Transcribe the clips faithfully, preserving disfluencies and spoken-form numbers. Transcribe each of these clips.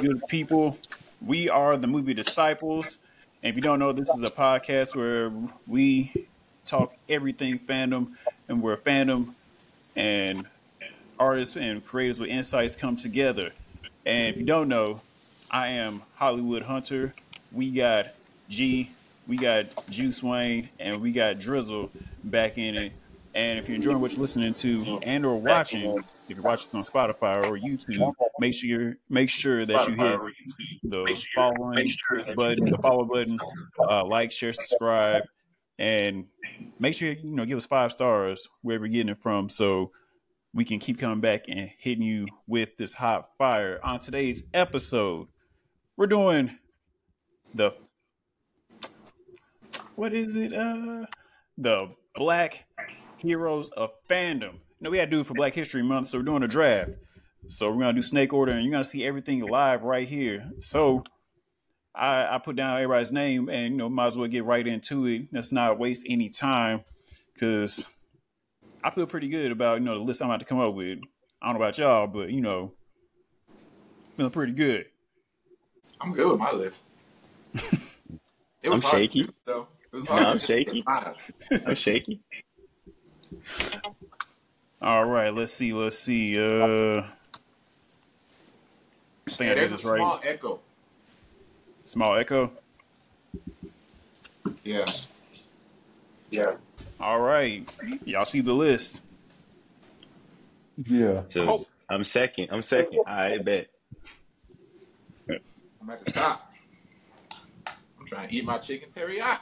Good people, we are the Movie Disciples. And if you don't know, this is a podcast where we talk everything fandom, and where fandom and artists and creators with insights come together. And if you don't know, I am Hollywood Hunter. We got G, we got Juice Wayne, and we got Drizzle back in it. And if you're enjoying what you're listening to and or watching, if you watch this on Spotify or YouTube, make sure make sure that you hit the following button, the follow button, uh, like, share, subscribe, and make sure you know give us five stars wherever you're getting it from, so we can keep coming back and hitting you with this hot fire. On today's episode, we're doing the what is it? Uh, the Black Heroes of Fandom. You know, we had to do it for Black History Month, so we're doing a draft. So we're gonna do snake order, and you're gonna see everything live right here. So I, I put down everybody's name, and you know, might as well get right into it. Let's not waste any time, because I feel pretty good about you know the list I'm about to come up with. I don't know about y'all, but you know, feeling pretty good. I'm good with my list. It was I'm hard shaky. It, though. It was hard no, I'm shaky. I'm shaky. All right, let's see. Let's see. Uh, I think hey, I did this right. Small echo. Small echo. Yeah. Yeah. All right. Y'all see the list? Yeah. So oh. I'm second. I'm second. I bet. I'm at the top. I'm trying to eat my chicken teriyaki.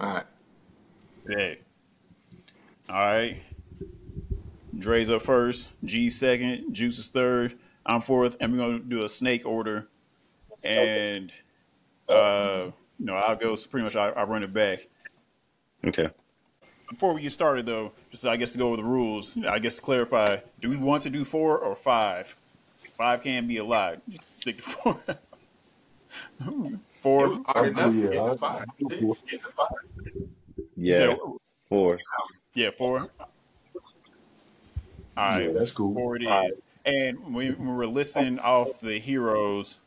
All right. Hey. All right. Dre's up first, G second, Juice is third, I'm fourth, and we're gonna do a snake order. And uh, you know, I'll go so pretty much. I I'll run it back. Okay. Before we get started, though, just I guess to go over the rules. I guess to clarify, do we want to do four or five? Five can be a lot. Just stick to four. Four. It was hard enough to get to five. Yeah. So, four. Yeah, four. All right, yeah, that's cool. Four it is. Right. And when we're listing off the heroes,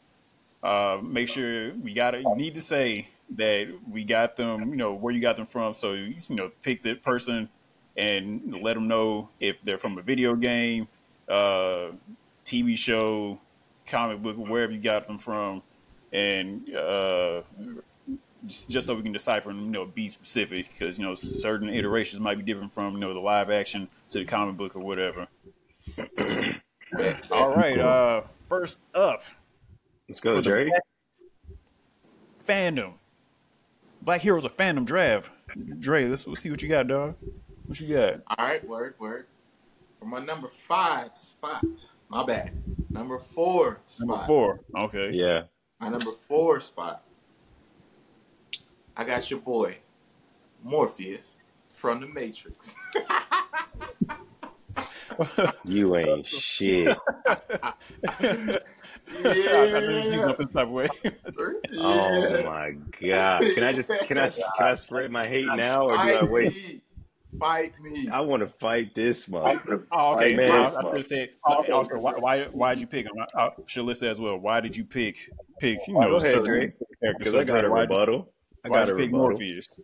uh, make sure we got it. You need to say that we got them, you know, where you got them from. So, you know, pick the person and let them know if they're from a video game, uh, T V show, comic book, wherever you got them from. And uh, just, just so we can decipher and, you know, be specific, because, you know, certain iterations might be different from, you know, the live action to the comic book or whatever. All right. Uh, first up. Let's go, Dre. Fandom. Black Heroes of Fandom draft. Dre, let's, let's see what you got, dog. What you got? All right, word, word. For my number five spot. My bad. Number four spot. Number four. Okay. Yeah. My number four spot. I got your boy, Morpheus, from the Matrix. You ain't shit. Yeah. Oh my god! Can I just can I can I spread my hate now, or do I wait? Fight me! I want to fight this one. Oh, okay. Man, I, I should say, okay, also, why, why? Why did you pick him? I, I should list that as well. Why did you pick pick? You know, go ahead, Drake. Because I got a rebuttal. I got to pick Morpheus.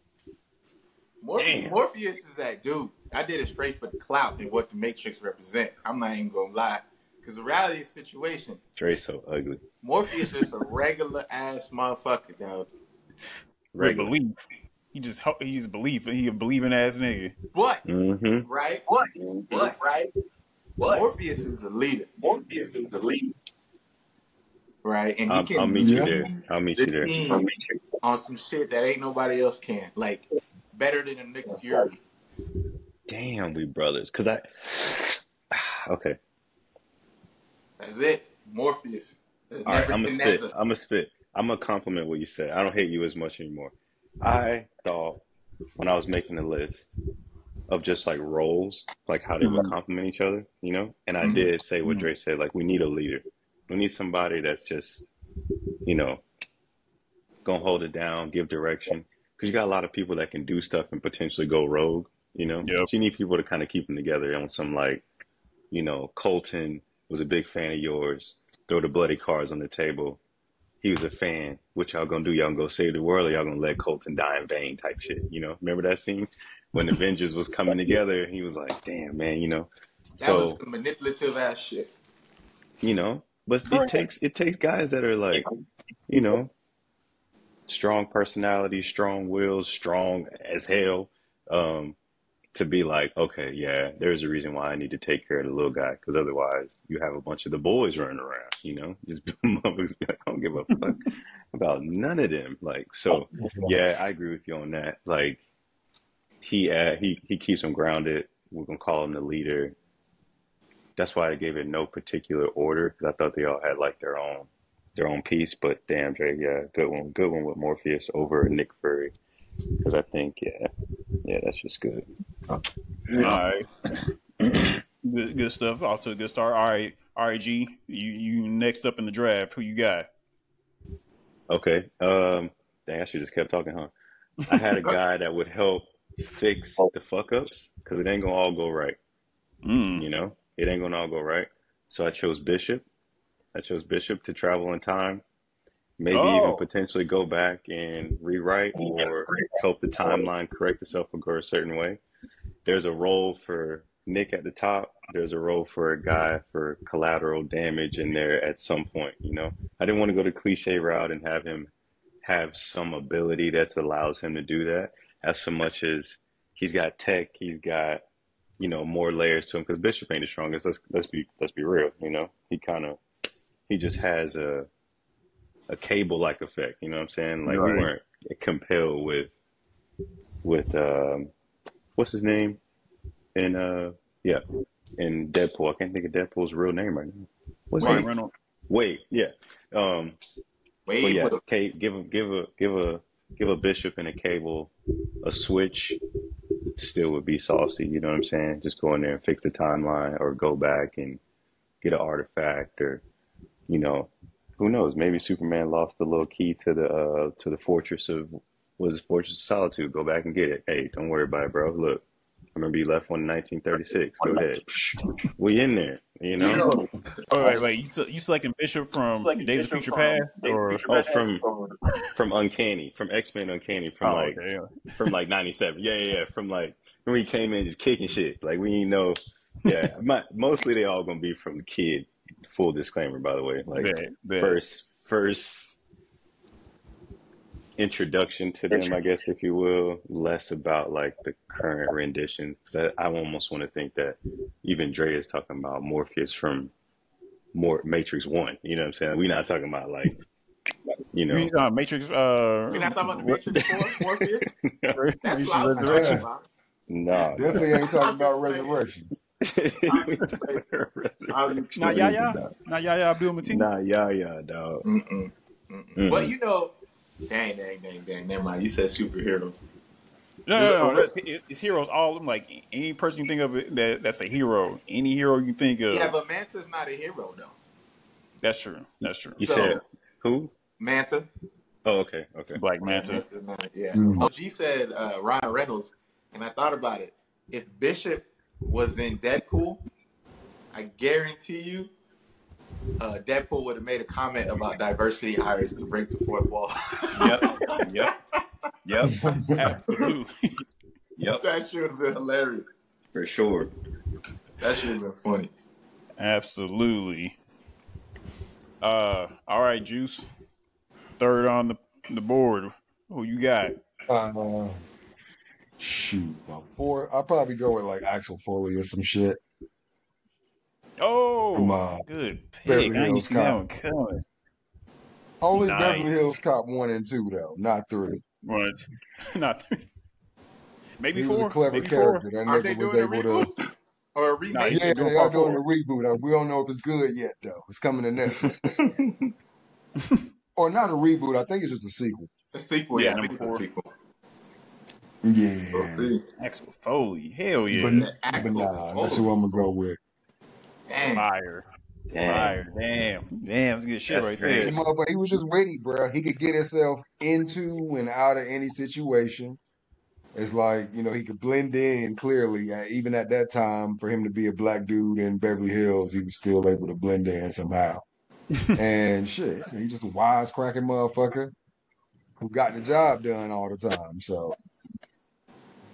Morpheus. Morpheus is that dude. I did it straight for the clout and what the Matrix represent. I'm not even gonna lie, because the reality of the situation. Dre's so ugly. Morpheus is a regular ass motherfucker, dog. Regular. He just he's a belief. He a believing ass nigga. But mm-hmm. right, but but right, but Morpheus is a leader. Morpheus is a leader. Right, and he can. I'll meet you there. I'll meet you there. I'll meet you on some shit that ain't nobody else can. Like better than a Nick Fury. Damn, we brothers. Cause I okay. That's it, Morpheus. All right, I'm a spit. A... I'm a spit. I'm a compliment what you said. I don't hate you as much anymore. I thought when I was making the list of just like roles, like how they mm-hmm. would compliment each other, you know. And I mm-hmm. did say what Dre said. Like we need a leader. We need somebody that's just, you know, gonna hold it down, give direction. Because you got a lot of people that can do stuff and potentially go rogue, you know. Yep. So you need people to kind of keep them together on some like, you know, Colton was a big fan of yours. throw the bloody cards on the table. He was a fan. What y'all gonna do? Y'all gonna go save the world, or y'all gonna let Colton die in vain type shit, you know? Remember that scene when Avengers was coming together? He was like, damn, man, you know? That so, was some manipulative ass shit. You know? But it takes it takes guys that are like, you know, strong personality, strong will, strong as hell, um, to be like, okay, yeah, there's a reason why I need to take care of the little guy, because otherwise you have a bunch of the boys running around, you know, just I don't give a fuck about none of them. Like, so yeah, I agree with you on that. Like, he uh, he he keeps him grounded. We're gonna call him the leader. That's why I gave it no particular order, because I thought they all had like their own their own piece. But damn, Dre, yeah, good one, good one with Morpheus over Nick Fury, because I think yeah, yeah, that's just good. Oh. Yeah. All right, good, good stuff. Off to a good start. All right, R A G, you you next up in the draft. Who you got? Okay, um, dang, I should just kept talking, huh? I had a guy that would help fix the fuck ups, because it ain't gonna all go right, mm. you know. It ain't gonna all go right. So I chose Bishop. I chose Bishop to travel in time, maybe oh. even potentially go back and rewrite or help the timeline correct itself or go a certain way. There's a role for Nick at the top. There's a role for a guy for collateral damage in there at some point, you know? I didn't want to go the cliche route and have him have some ability that allows him to do that, as so much as he's got tech, he's got, you know, more layers to him, because Bishop ain't the strongest. Let's let's be let's be real. You know, he kind of he just has a a cable like effect. You know what I'm saying? Like, right. We weren't compelled with with um, what's his name? And uh, yeah, and Deadpool. I can't think of Deadpool's real name right now. What's Ryan Reynolds. Wade. Yeah. Um, Wade. Yeah. Kate, give a give a give a give a Bishop and a Cable a switch. Still would be saucy, you know what I'm saying? Just go in there and fix the timeline, or go back and get an artifact, or, you know, who knows? Maybe Superman lost the little key to the uh, to the fortress of was it Fortress of Solitude. Go back and get it. Hey, don't worry about it, bro. Look, I remember you left one in nineteen thirty-six. Go ahead, we in there, you know. All right, wait. You, t- you selecting Bishop from selecting Days of Future Past, or oh, from from Uncanny, from X-Men Uncanny, from oh, like okay, yeah. from like ninety-seven. Yeah, yeah, yeah. From like when we came in just kicking shit. Like we didn't know. Yeah, my, mostly they all gonna be from the kid. Full disclaimer, by the way. Like bad, bad. first first introduction to them, I guess, if you will. Less about like the current rendition, because I, I almost want to think that even Dre is talking about Morpheus from more Matrix One. You know what I'm saying? We're not talking about like, you know, uh, Matrix. Uh, we're not talking about the Matrix Four Morpheus. No. That's Matrix what I was talking about. No, definitely ain't talking about resurrections. Nah, yeah, yeah, nah, yeah, yeah, Abdul Mateen. Nah, yeah, yeah, dog. Mm-mm. Mm-mm. But you know. Dang, dang, dang, dang. Never mind. You said superheroes. No, no, no. no. It's, it's, it's heroes all. I'm like, any person you think of it, that, that's a hero. Any hero you think of. Yeah, but Manta's not a hero, though. That's true. That's true. You so, said who? Manta. Oh, okay. Okay. Black Manta. Manta not, yeah. Mm-hmm. O G said uh, Ryan Reynolds, and I thought about it. If Bishop was in Deadpool, I guarantee you, Uh, Deadpool would have made a comment about diversity hires to break the fourth wall. Yep, yep, yep, absolutely. Yep. That should have been hilarious. For sure. That should have been funny. Absolutely. Uh, all right, Juice. Third on the the board. Who you got? Uh, shoot, my boy. I'll probably go with like Axel Foley or some shit. Oh, from, uh, good pick. I ain't seen that one coming. Only nice. Beverly Hills Cop one and two, though, not three. What? Not three. Maybe he four. He was a clever Maybe character. Four. That Are nigga was able to. Or a remake? Yeah, they, they are doing forward. a reboot. We don't know if it's good yet, though. It's coming to Netflix. Or not a reboot. I think it's just a sequel. A sequel, yeah. yeah number four. It's a sequel. Yeah. Axel Foley. Hell yeah. But, but nah, that's who I'm going to go with. Damn. Fire. Damn. Fire. Damn. Damn. It's good shit That's right crazy. there. But he was just witty, bro. He could get himself into and out of any situation. It's like, you know, he could blend in clearly. Even at that time, for him to be a black dude in Beverly Hills, he was still able to blend in somehow. And shit, he just a wisecracking motherfucker who got the job done all the time. So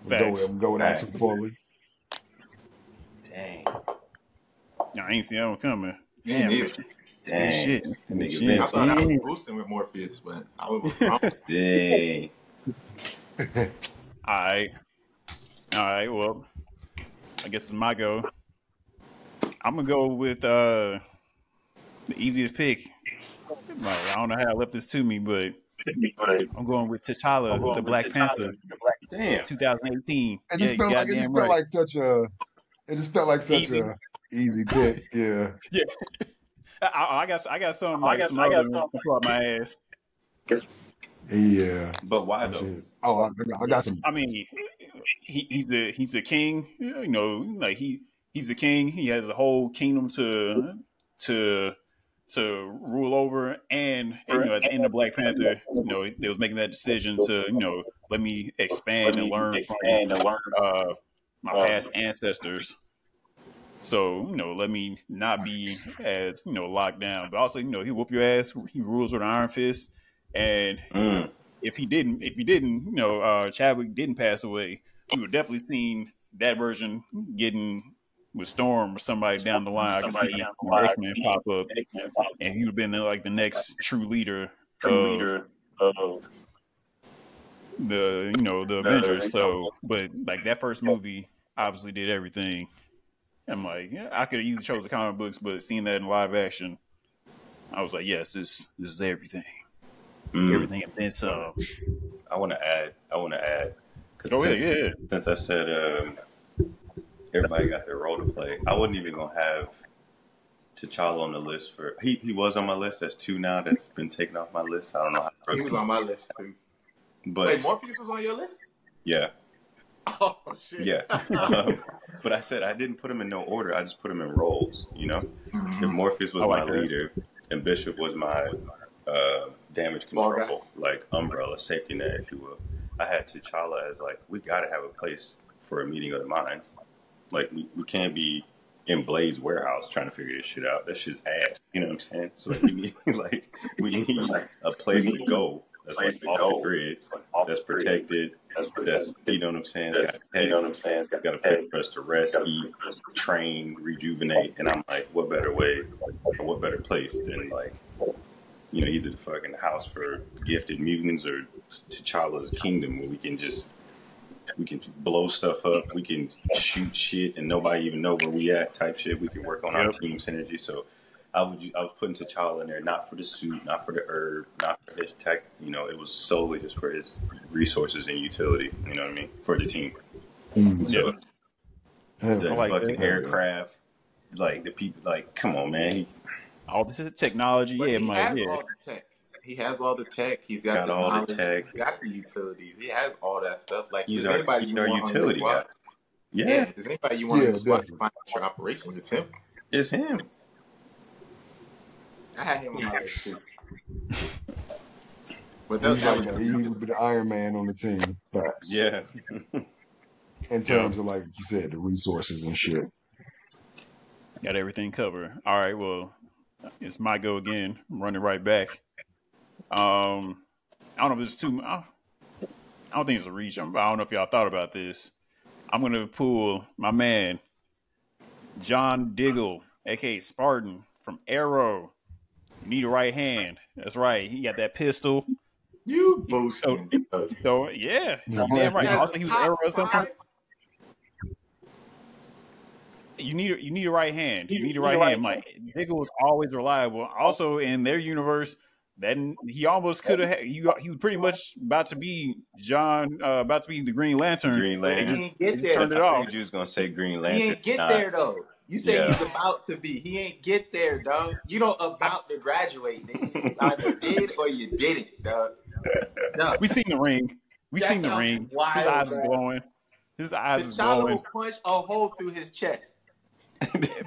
we'll go with, we'll go with Axel Foley. Dang. Nah, I ain't seen that one coming. Damn, Damn. Shit. Damn. Shit. Damn. Shit. I thought I was boosting with Morpheus, but I was wrong. Dang. All right. All right. Well, I guess it's my go. I'm going to go with uh, the easiest pick. I don't know how I left this to me, but I'm going with T'Challa, going the, with Black T'Challa Panther, the Black Panther. Damn. twenty eighteen. It just, yeah, felt, like, it just right. felt like such a... It just felt like such easy. a easy pick. Yeah. Yeah. I, I got I got some like some other to plug my ass. Yeah. But why though? Oh, I, I got some. I mean, he, he's the he's a king. You know, like he he's the king. He has a whole kingdom to to to rule over. And you know, at the end of Black Panther, you know, they was making that decision to you know let me expand let me and learn expand from, and learn. Uh, my past ancestors. So, you know, let me not be as, you know, locked down. But also, you know, he whoop your ass. He rules with an iron fist. And mm. if he didn't, if he didn't, you know, uh, Chadwick didn't pass away, we would definitely seen that version getting with Storm or somebody down the line. I could see X-Men pop up. And he would have been like the next true leader true of, leader of the, you know, the Avengers. So, but like that first movie obviously did everything. I'm like, yeah, I could have easily chose the comic books, but seeing that in live action, I was like, yes, this this is everything. Mm. Everything and then some. I want to add. I want to add. Oh, since, yeah, yeah. Since I said um, everybody got their role to play, I wasn't even going to have T'Challa on the list for... He, he was on my list. That's two now that's been taken off my list. I don't know how... He was on my list, too. But, wait, Morpheus was on your list? Yeah. Oh, shit. Yeah. Um, but I said I didn't put him in no order. I just put him in roles, you know? Mm-hmm. If Morpheus was oh, my leader and Bishop was my uh, damage control, okay. like umbrella, safety net, if you will, I had T'Challa as like, we got to have a place for a meeting of the minds. Like, we, we can't be in Blade's warehouse trying to figure this shit out. That shit's ass. You know what I'm saying? So like, we need, like, we need a place to go. That's like off go. the grid, like off that's protected, that's, that's, you know what I'm saying? It's got a you know what I'm saying? It's got a pet for us to rest, eat, train, rejuvenate, and I'm like, what better way, or what better place than like, you know, either the fucking house for gifted mutants or T'Challa's kingdom where we can just, we can blow stuff up, we can shoot shit and nobody even know where we at type shit, we can work on our team synergy, so... I would I was putting T'Challa in there, not for the suit, not for the herb, not for his tech. You know, it was solely just for his resources and utility. You know what I mean? For the team. Mm-hmm. So yeah. the like fucking that. aircraft, like the people, like come on, man. He, all this is technology. But yeah, he has yeah. all the tech. He has all the tech. He's got, got the all knowledge. the tech. He's got the utilities. He has all that stuff. Like he's our, everybody he's you our want utility guy. Yeah. yeah. Is anybody you want yeah, to squad your operations? It's him. It's him. I had him on my list too. But those guys, like, he would be the Iron Man on the team. Facts. Yeah. In terms yeah. of like you said, the resources and shit. Got everything covered. All right, well, it's my go again. I'm running right back. Um, I don't know if it's too. I don't think it's a reach. I don't know if y'all thought about this. I'm gonna pull my man, John Diggle, aka Spartan from Arrow. Need a right hand. That's right. He got that pistol. You boasting. So, so yeah. No, damn right. Also, he was Arrow or something. You need a, you need a right hand. You need a right, you hand. right hand. Like Diggle was always reliable. Also, in their universe, then he almost could have. He, he was pretty much about to be John. Uh, about to be the Green Lantern. Green Lantern. He didn't get there. Turned it off. You was gonna say Green Lantern. He didn't get nah. there though. You say yeah. he's about to be. He ain't get there, dog. You don't about to graduate, nigga. You either did or you didn't, dog. No. We seen the ring. We That's seen the ring. Wild, his eyes bro. is glowing. His eyes is glowing. T'Challa will punch a hole through his chest.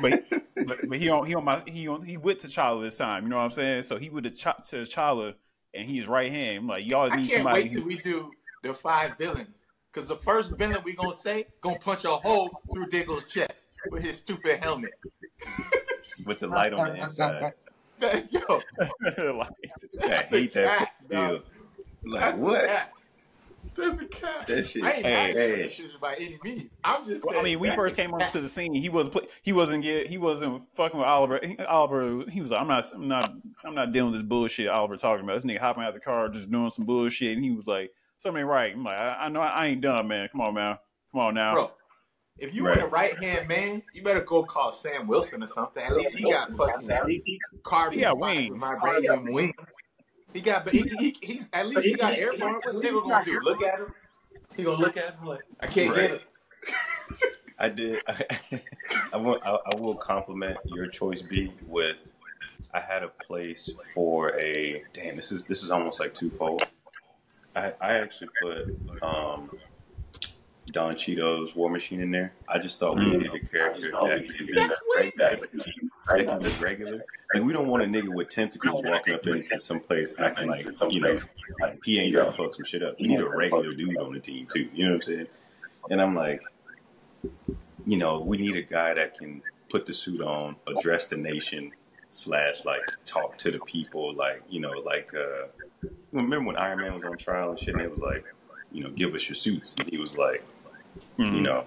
but, but but he on he on my he on he with T'Challa this time. You know what I'm saying? So he with the T'Challa and he's right hand. I'm like, you always need somebody. I can't somebody wait till who... we do the five villains. Because the first villain we going to say going to punch a hole through Diggle's chest with his stupid helmet. With the light on the inside. That's yo. Like, that's I hate that. Cat, like that's what? A cat. That's a cat. That shit. I ain't mad at that shit by any means. I'm just. Well, saying I mean, we cat. first came onto the scene. He was he wasn't get he wasn't fucking with Oliver. He, Oliver. He was like, I'm not. I'm not. I'm not dealing with this bullshit. Oliver talking about this nigga hopping out of the car, just doing some bullshit. And he was like, something ain't right. I'm like, I, I know. I ain't done, man. Come on, man. Come on now. Bro. If you right. were the right-hand man, you better go call Sam Wilson or something. At least he got fucking carbon yeah, wings. Vibranium wings. He got, but he, he, he's at least he got airborne. What's nigga gonna do? Look at him. He gonna look at him like I can't right. get it. I did. I, I will. I, I will compliment your choice B with. I had a place for a. Damn, this is this is almost like twofold. I I actually put. um Don Cheeto's War Machine in there. I just thought we needed a character that could be regular. That can be regular. Like, we don't want a nigga with tentacles walking up into some place acting like, you know, he ain't gonna fuck some shit up. We need a regular dude on the team too. You know what I'm saying? And I'm like, you know, we need a guy that can put the suit on, address the nation, slash like talk to the people, like, you know, like uh remember when Iron Man was on trial and shit and it was like, you know, give us your suits. And he was like, mm-hmm. you know,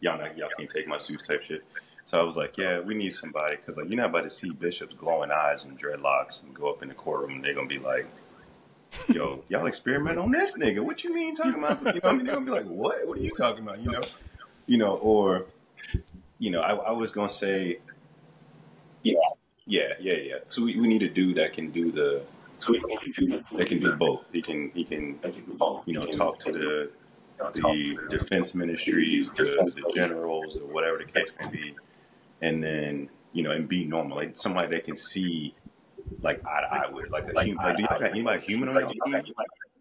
y'all not, y'all can't take my suits type shit. So I was like, yeah, we need somebody. Because, like, you're not about to see Bishop's glowing eyes and dreadlocks and go up in the courtroom and they're going to be like, yo, y'all experiment on this nigga. What you mean talking about something? You know, I mean, they're going to be like, what? What are you talking about? You know? You know, or, you know, I, I was going to say, yeah, yeah, yeah, yeah. So we, we need a dude that can do the, they can do both. He can, he can, you know, talk to the the defense ministries, the, the generals, or whatever the case may be, and then, you know, and be normal, like somebody that can see like eye to eye with, like a human. Like, do y'all got anybody human on your team?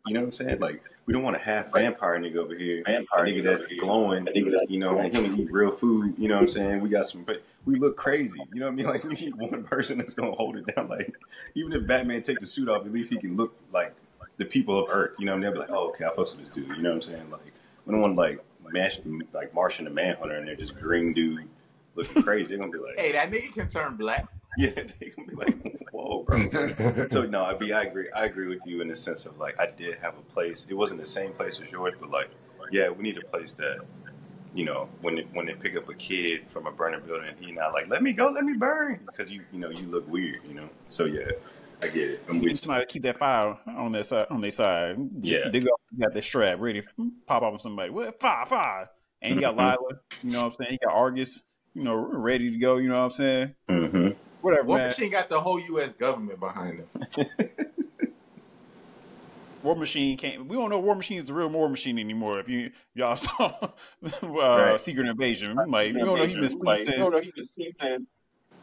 You know what I'm saying? Like, we don't want a half vampire nigga over here, vampire a nigga that's glowing, you know, and him eat real food. You know what I'm saying? We got some, but we look crazy. You know what I mean? Like, we need one person that's gonna hold it down. Like, even if Batman take the suit off, at least he can look like the people of Earth. You know, and they'll be like, oh, okay, I fucks with this dude. You know what I'm saying? Like, we don't want like mash, like Martian the Manhunter, and they're just green dude looking crazy. They're gonna be like, hey, that nigga can turn black. Yeah, they can be like, whoa, bro. So no, I be I agree. I agree with you in the sense of like I did have a place. It wasn't the same place as yours, but like, yeah, we need a place that, you know, when it, when they pick up a kid from a burning building, and he not like, let me go, let me burn, because you you know you look weird, you know. So yeah, I get it. I'm with somebody you. Keep that fire on their side, on their side. Yeah, they go, got the strap ready, pop off on somebody. What fire, fire? And you got Lila, you know what I'm saying? You got Argus, you know, ready to go, you know what I'm saying? Mm-hmm. Whatever, War man. Machine got the whole U S government behind him. War Machine can't. We don't know War Machine is the real War Machine anymore. If you y'all saw uh, right. Secret Invasion, like, we don't know he been sneaking.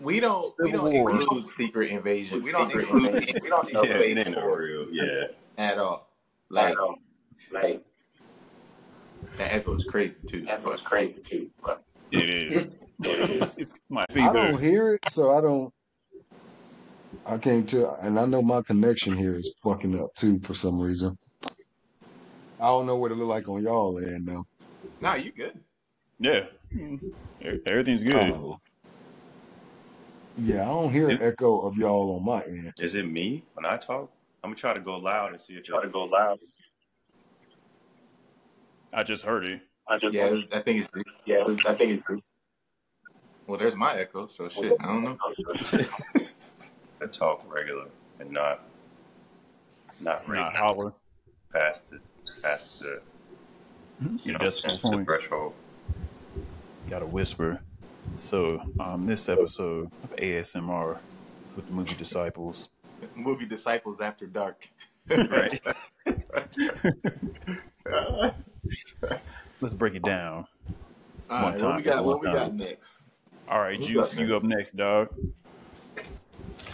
We don't. We don't include Secret Invasion. We don't include. We don't include Phase Four. Yeah. At all. Like, at all. Like that echo's crazy too. That echo's crazy too. But it is. It's my I don't hear it, so I don't. I can't tell, and I know my connection here is fucking up too for some reason. I don't know what it look like on y'all end though. Nah, you good? Yeah, everything's good. Oh. Yeah, I don't hear is, an echo of y'all on my end. Is it me when I talk? I'm gonna try to go loud and see if y'all. Try to go loud. I just heard it. I just. Yeah, heard it. I think it's. Yeah, I think it's. Well, there's my echo, so shit, I don't know. I talk regular and not not regular. Not past the, past the, you know, past the threshold. Gotta whisper. So, um, this episode of A S M R with the Movie Disciples. Movie Disciples After Dark. Right. Let's break it down. All right, what we got, what we got next? All right, Juice, you up next, dog.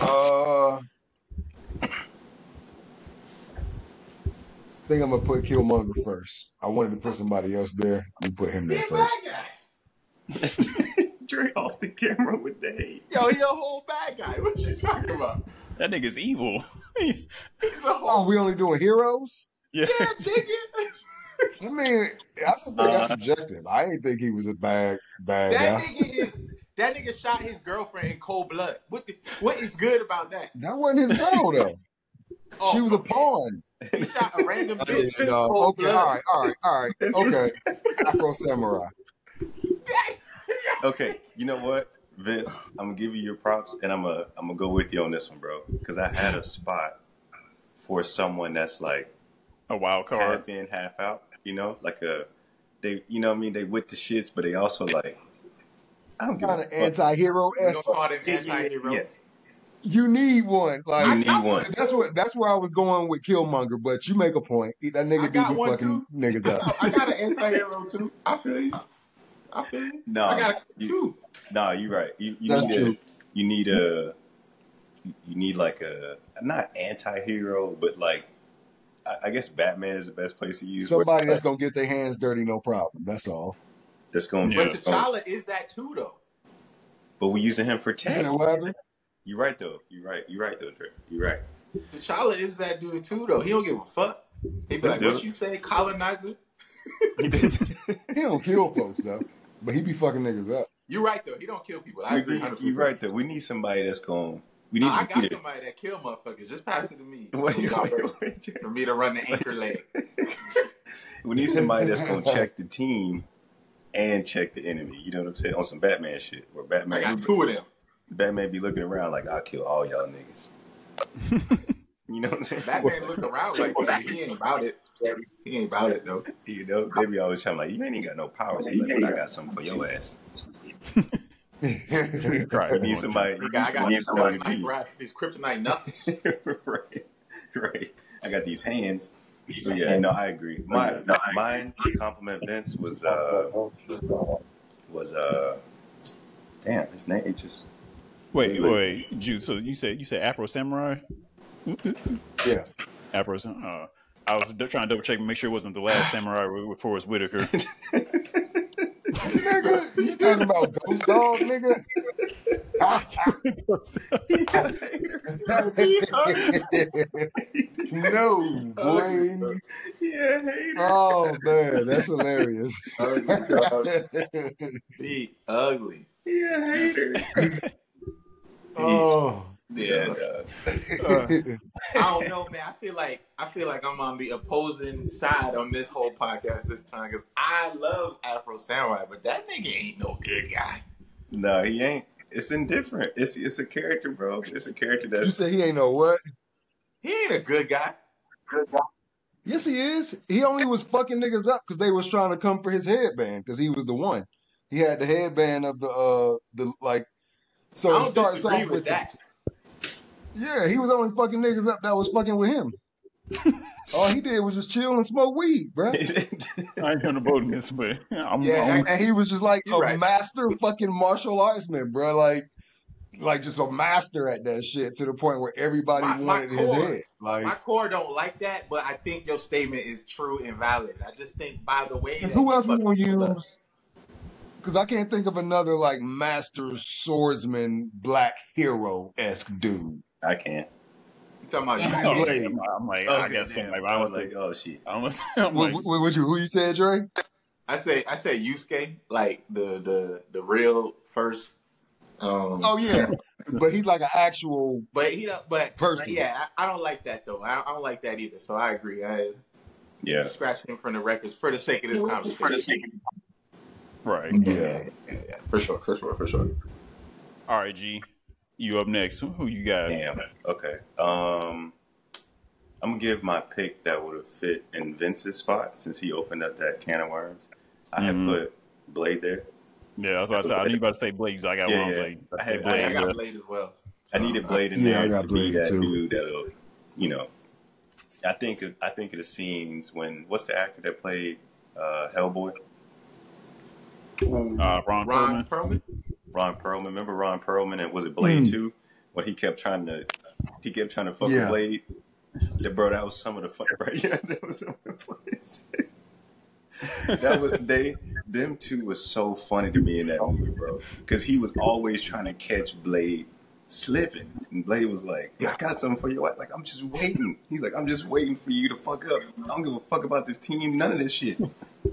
Uh, I think I'm going to put Killmonger first. I wanted to put somebody else there. You put him there first. Dre off the camera with the hate. Yo, he a whole bad guy. What you talking about? That nigga's evil. He's a whole... Oh, we only doing heroes? Yeah, yeah, nigga. I mean, I still think uh, that's subjective. I didn't think he was a bad, bad that guy. Nigga is, That nigga shot his girlfriend in cold blood. What the, what is good about that? That wasn't his girl, though. Oh, she was okay. a pawn. He shot a random bitch in uh, cold okay, blood. All right, all right, all right. Okay. Afro Samurai. Okay, you know what, Vince? I'm going to give you your props, and I'm going to I'm gonna go with you on this one, bro. Because I had a spot for someone that's like a wild card. Half in, half out. You know? Like a, they, you know what I mean? They with the shits, but they also like, I don't give a fuck. Anti-hero esque. Anti-hero. Yeah. You need one. Like, you need I, one. That's what. That's where I was going with Killmonger. But you make a point. That nigga do be fucking too. niggas up. I got an anti-hero too. I feel you. I feel you. No, I got a too. No, nah, you're right. You, you need true. a. You need a. You need like a not anti-hero, but like I, I guess Batman is the best place to use somebody that's gonna get their hands dirty, no problem. That's all. That's going to. But T'Challa is that too, though. But we're using him for tech. You're right, though. You're right. You're right, though, Dre. You're right. T'Challa is that dude, too, though. He don't give a fuck. He be like, what you say, colonizer? He don't kill folks, though. But he be fucking niggas up. You're right, though. He don't kill people. I agree. You're right, though. We need somebody that's going. We need. No, I got leader. somebody that kill motherfuckers. Just pass it to me. Wait, wait, wait, wait. For me to run the anchor leg. We need somebody that's going to check the team and check the enemy. You know what I'm saying? On some Batman shit. Where Batman. I got two of them. Batman be looking around like, I'll kill all y'all niggas. You know what I'm saying? Batman look around like, well, he ain't about it. He ain't about it, though. You know, they be always trying like, you ain't even got no power. Like, but I got something for your ass. Right. You need somebody. You got, I got somebody these kryptonite nothing. Right. Right. I got these hands. So, yeah, no, I agree. My, no, I mine, agree. To compliment Vince, was, uh, was, uh, damn, his name it just... Wait, wait, Jew. So you said you said Afro Samurai? Yeah, Afro Samurai. Uh, I was trying to double check and make sure it wasn't the last Samurai with Forrest Whitaker. Nigga, you talking about Ghost Dog, nigga? No brain. Yeah, hater. Oh man, that's hilarious. Be ugly. Yeah, hater. Oh yeah, uh, I don't know, man. I feel like I feel like I'm on the opposing side on this whole podcast this time because I love Afro Samurai, but that nigga ain't no good guy. No, he ain't. It's indifferent. It's it's a character, bro. It's a character that's. You said he ain't no what? He ain't a good guy. Good guy. Yes, he is. He only was fucking niggas up because they was trying to come for his headband because he was the one. He had the headband of the uh the like. So I don't it starts off with, with that. The, yeah, he was only fucking niggas up that was fucking with him. All he did was just chill and smoke weed, bro. I ain't gonna vote this, but I'm yeah, and he was just like You're a right. master fucking martial arts man, bro. Like, like just a master at that shit to the point where everybody my, wanted my core, his head. Like, my core don't like that, but I think your statement is true and valid. I just think by the way, who else you want to use? Because I can't think of another like master swordsman black hero esque dude. I can't. You talking about? You know, like, I'm like, oh, I got somebody. I was like, oh shit. I was. Like, what, what you? Who you said, Dre? I say, I say, Yusuke, like the the the real first. Um, oh yeah, but he's like an actual. But he don't. But person. Yeah, I, I don't like that though. I, I don't like that either. So I agree. I yeah. Scratching him from the records for the sake of this conversation. For the sake of Right. Yeah. Yeah, yeah, yeah. For sure. For sure. For sure. All right, G. You up next? Who you got? Damn. Okay. Um, I'm gonna give my pick that would have fit in Vince's spot since he opened up that can of worms. I mm-hmm. had put Blade there. Yeah, that's what I, I said. I knew you about to say Blade. So I got yeah, one. I, was like, I had Blade. I got Blade as well. So I needed Blade in yeah, there to Blade be that too. dude that'll, you know. I think of, I think of the scenes when what's the actor that played uh, Hellboy? Uh, Ron, Ron Perlman. Perlman. Ron Perlman. Remember Ron Perlman? And was it Blade mm. two? When he kept trying to, he kept trying to fuck yeah. Blade. The, bro, that was some of the fun, right? Yeah, that was some of the fun. That was they. Them two was so funny to me in that movie, bro. Because he was always trying to catch Blade slipping, and Blade was like, yeah, "I got something for you." Like, I'm just waiting. He's like, "I'm just waiting for you to fuck up. I don't give a fuck about this team. None of this shit."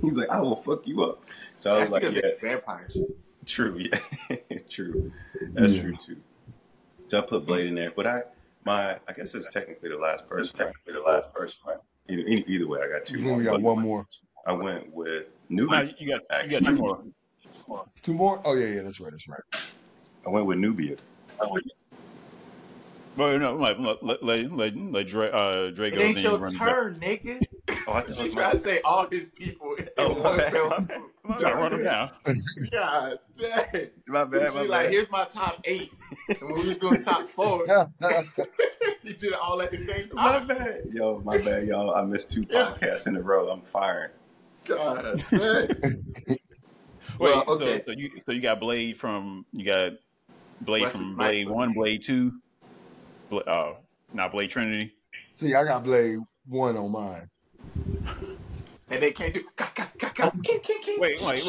He's like, I will fuck you up. So I was That's like, yeah, vampires. True, yeah. True. That's yeah. true too. So I put Blade in there, but I my I guess it's technically the last person. Right? Technically the last person, right? Either, either way, I got two. You more. You got one more. I went with Nubia. No, you got you got two more. Two more? Oh yeah, yeah. That's right. That's right. I went with Nubia. I went. Well, no, let let let, let, let Dre, uh, Dre go. It ain't your turn, nigga. Oh, I thought you try to say all these people in oh, one fell swoop. I'm gonna run them down. God dang. My bad, my bad. Like, here's my top eight. And when we were doing top four, you did it all at the same time. My bad. Yo, my bad, y'all. I missed two podcasts in a row. I'm firing. God dang. Wait, well, okay. so, so you so you got Blade from you got Blade West from Blade One, man. Blade Two, Bla uh, not Blade Trinity. See, I got Blade One on mine. And they can't do. Ka, ka, ka, ka, king, king, king. Wait, wait,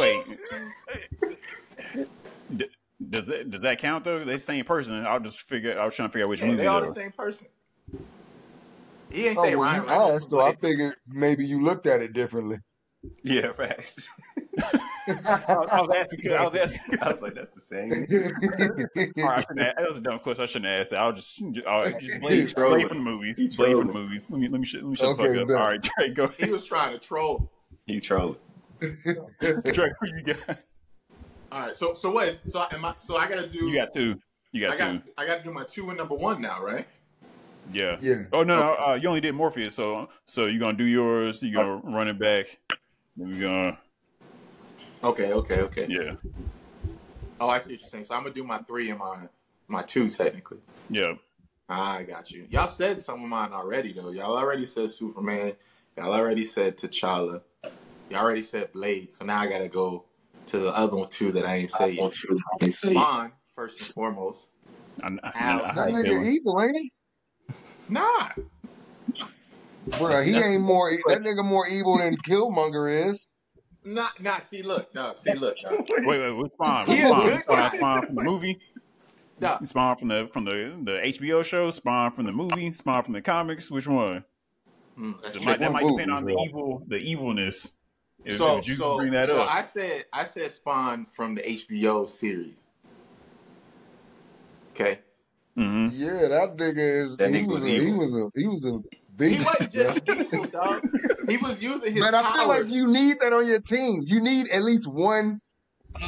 wait. Does it? Does that count though? They're the same person. I'll just figure. I was trying to figure out which yeah, movie. They all though. the same person. He ain't oh, say well, Ryan. Asked, so I figured maybe you looked at it differently. Yeah, facts. I, I was asking. I was asking. I was like, that's the same. Right, that was a dumb question. I shouldn't ask that. I'll just, I'll just blame blame for the movies. Blame for the movies. Let me let me shut, let me shut okay, the fuck up. Then. All right, Dre, go ahead. He was trying to troll. He trolling. Dre, who you got? All right, so so what? So I am I? So I gotta do. You got two. You got I two. Got, I gotta do my two and number one now, right? Yeah. Yeah. Oh no, okay. no uh, you only did Morpheus, so so you're gonna do yours. You're gonna oh. run it back. Then we're gonna. Okay, okay, okay. Yeah. Oh, I see what you're saying. So I'm gonna do my three and my my two technically. Yeah. I got you. Y'all said some of mine already though. Y'all already said Superman. Y'all already said T'Challa. Y'all already said Blade. So now I gotta go to the other one too that I ain't say yet. Spawn first and foremost. I'm, I'm, I'm, that nigga evil, ain't he? Nah. Bro, he ain't more. That nigga more evil than Killmonger is. Not, not. See, look, no. See, look. No. Wait, wait. We're Spawn. We're Spawn. Spawn, Spawn from the movie. No. Spawn from the from the the H B O show. Spawn from the movie. Spawn from the comics. Which one? Mm, that might, that might depend on the evil, the evilness. If, so, if you so, bring that so up. I said, I said Spawn from the H B O series. Okay. Mm-hmm. Yeah, that nigga is. That he, nigga was a, he was a. He was a. He was a. Big he was just evil, dog. He was using his. But I powers. feel like you need that on your team. You need at least one,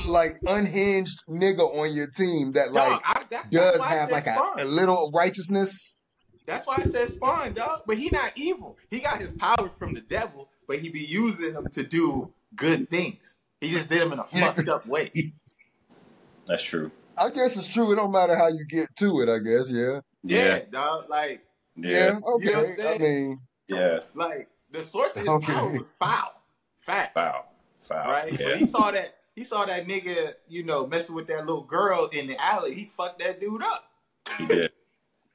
like unhinged nigga on your team that like dog, I, that's, does that's have like a, a little righteousness. That's why I said Spawn, dog. But he not evil. He got his power from the devil, but he be using them to do good things. He just did them in a fucked up way. That's true. I guess it's true. It don't matter how you get to it. I guess, yeah. Yeah, yeah. dog. Like. Yeah. yeah, okay. You know what I'm saying? I mean, yeah. Like the source of his okay. power was foul. Fact. Foul. Foul. Right? Yeah. But he saw that he saw that nigga, you know, messing with that little girl in the alley. He fucked that dude up. He did.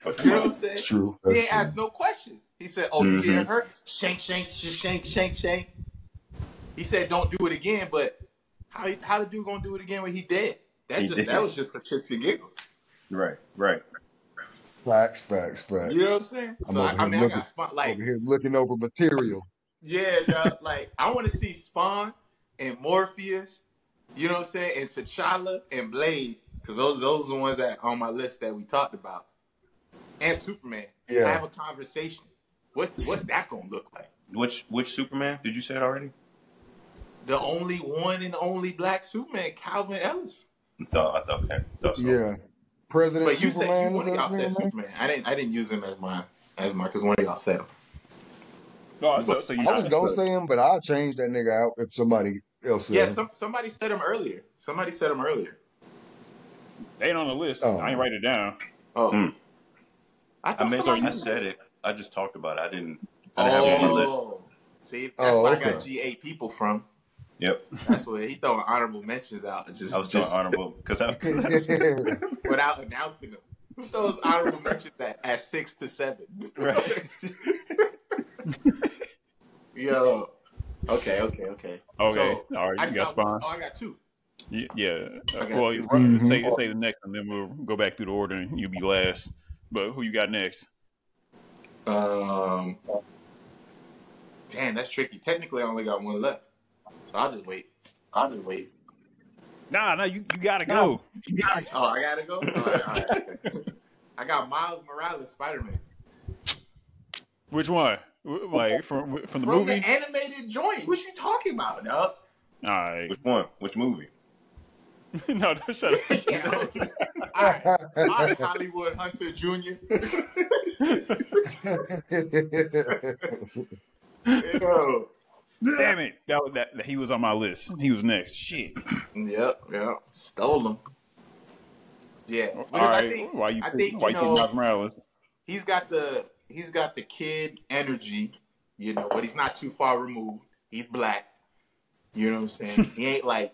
You know what I'm saying? It's true. That's he ain't true. asked no questions. He said, oh, mm-hmm. you hear her? Shank, shank, shank, shank, shank. He said, don't do it again, but how how the dude gonna do it again when he dead? That he just did. That was just for chicks and giggles. Right, right. Facts, facts, facts. You know what I'm saying? I'm so I, I mean, looking, I got Spawn. Like over here looking over material. Yeah, dog, like I want to see Spawn and Morpheus. You know what I'm saying? And T'Challa and Blade, because those those are the ones that on my list that we talked about. And Superman. Yeah. I have a conversation. What what's that gonna look like? Which which Superman did you say it already? The only one and only black Superman, Calvin Ellis. No, I thought okay. Thought so. Yeah. President but you Superman, said you one of y'all said Superman. I didn't. I didn't use him as my as my because one of y'all said him. No, so, so you I was gonna say him, but I'll change that nigga out if somebody else. Said yeah, him. Some, somebody said him earlier. Somebody said him earlier. They ain't on the list. Oh. I ain't write it down. Oh, mm. I, I mean, so I said it. I just talked about it. I didn't. I didn't oh. have it on the list. See, that's oh, where okay. I got G A people from. Yep. That's what he throwing honorable mentions out. Just, I was just throwing honorable because I without announcing them. Who throws honorable mentions at, at six to seven? Right. Yo. Okay. Okay. Okay. Okay. So, all right. You I got stopped, Spawn. Oh, I got two. Yeah. yeah. Got well, two. Mm-hmm. say say the next, and then we'll go back through the order, and you'll be last. But who you got next? Um. Damn, that's tricky. Technically, I only got one left. So I'll just wait. I'll just wait. Nah, no, you, you gotta go. No, you gotta go. Oh, I gotta go? All right, all right. I got Miles Morales, Spider-Man. Which one? Like from from the from movie? From the animated joint. What you talking about, dog? All right. Which one? Which movie? No, don't shut up. All right. All right, Hollywood Hunter Junior Yo. Damn it! That was that. He was on my list. He was next. Shit. Yep. Yep. Stole him. Yeah. All right. I think, why you? I think, why you, you know, Miles Morales? He's got the he's got the kid energy, you know, but he's not too far removed. He's black. You know what I'm saying? He ain't like